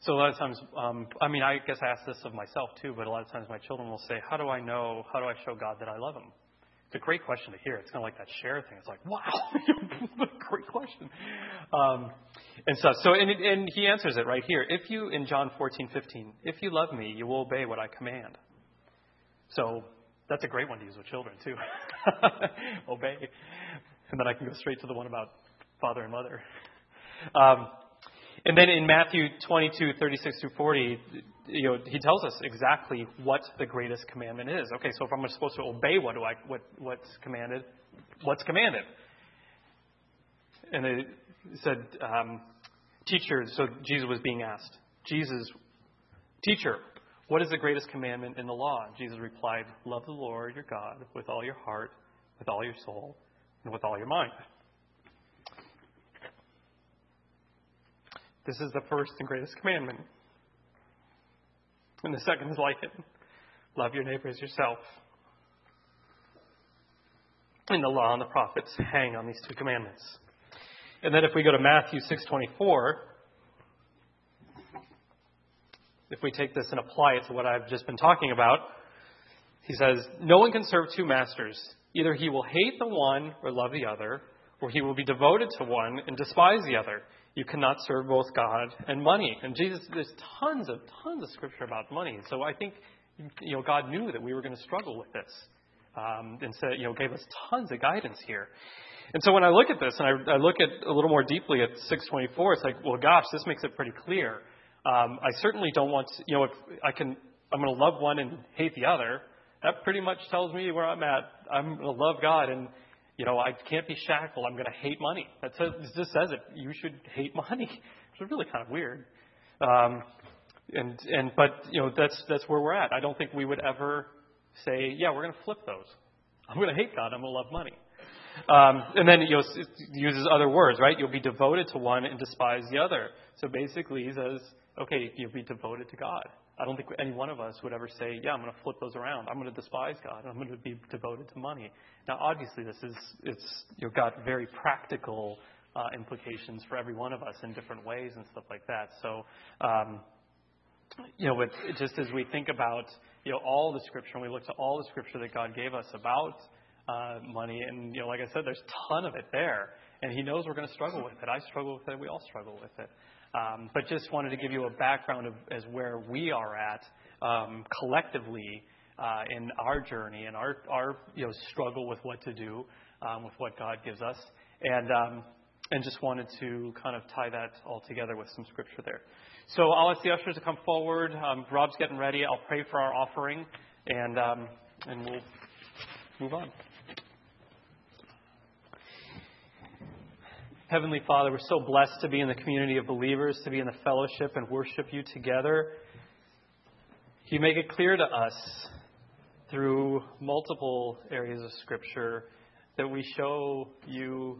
So a lot of times, um, I mean, I guess I ask this of myself too, but a lot of times my children will say, how do I know, how do I show God that I love him? It's a great question to hear. It's kind of like that share thing. It's like, wow, great question. Um, and so, so and, and he answers it right here. If you, in John fourteen fifteen, if you love me, you will obey what I command. So that's a great one to use with children, too. Obey. And then I can go straight to the one about father and mother. Um, and then in Matthew twenty-two thirty-six through forty, you know, he tells us exactly what the greatest commandment is. Okay, so if I'm supposed to obey what do I what what's commanded, what's commanded? And they said, um, teacher, so Jesus was being asked, Jesus, teacher, what is the greatest commandment in the law? And Jesus replied, love the Lord your God with all your heart, with all your soul, and with all your mind. This is the first and greatest commandment. And the second is like it. Love your neighbor as yourself. And the law and the prophets hang on these two commandments. And then if we go to Matthew six twenty-four, if we take this and apply it to what I've just been talking about, he says, no one can serve two masters. Either he will hate the one or love the other, or he will be devoted to one and despise the other. You cannot serve both God and money. And Jesus, there's tons of, tons of scripture about money. So I think, you know, God knew that we were going to struggle with this. Um, and so, you know, gave us tons of guidance here. And so when I look at this and I, I look at a little more deeply at six twenty-four, it's like, well, gosh, this makes it pretty clear. Um, I certainly don't want to, you know, if I can, I'm going to love one and hate the other. That pretty much tells me where I'm at. I'm going to love God and, you know, I can't be shackled. I'm going to hate money. That just says it. You should hate money. It's really kind of weird. Um, and and but you know that's that's where we're at. I don't think we would ever say, yeah, we're going to flip those. I'm going to hate God. I'm going to love money. Um, and then you know, it uses other words, right? You'll be devoted to one and despise the other. So basically, he says, okay, you'll be devoted to God. I don't think any one of us would ever say, yeah, I'm going to flip those around. I'm going to despise God. I'm going to be devoted to money. Now, obviously, this is it's you've got very practical uh, implications for every one of us in different ways and stuff like that. So um, you know, it's, it just as we think about, you know, all the scripture, and we look to all the scripture that God gave us about uh, money, and, you know, like I said, there's a ton of it there, and he knows we're going to struggle with it. I struggle with it. We all struggle with it. Um, but just wanted to give you a background of as where we are at um, collectively uh, in our journey and our, our, you know, struggle with what to do um, with what God gives us. And um, and just wanted to kind of tie that all together with some scripture there. So I'll ask the ushers to come forward. Um, Rob's getting ready. I'll pray for our offering, and um, and we'll move on. Heavenly Father, we're so blessed to be in the community of believers, to be in the fellowship and worship you together. You make it clear to us through multiple areas of Scripture that we show you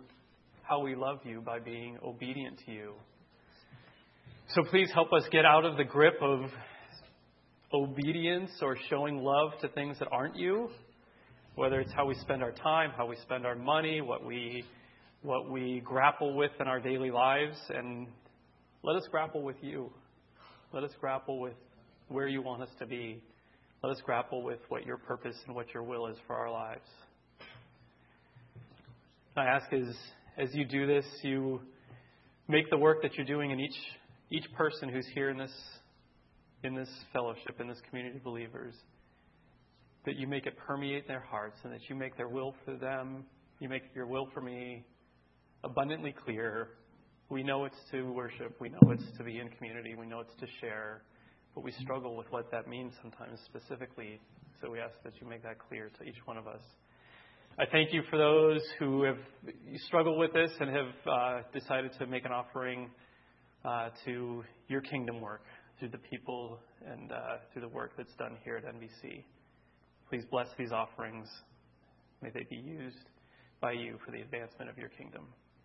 how we love you by being obedient to you. So please help us get out of the grip of obedience or showing love to things that aren't you, whether it's how we spend our time, how we spend our money, what we what we grapple with in our daily lives, and let us grapple with you. Let us grapple with where you want us to be. Let us grapple with what your purpose and what your will is for our lives. I ask is, as you do this, you make the work that you're doing in each each person who's here in this in this fellowship, in this community of believers, that you make it permeate their hearts, and that you make their will for them, you make your will for me abundantly clear. We know it's to worship. We know it's to be in community. We know it's to share. But we struggle with what that means sometimes specifically. So we ask that you make that clear to each one of us. I thank you for those who have struggled with this and have uh, decided to make an offering uh, to your kingdom work, through the people and uh, through the work that's done here at N B C. Please bless these offerings. May they be used by you for the advancement of your kingdom.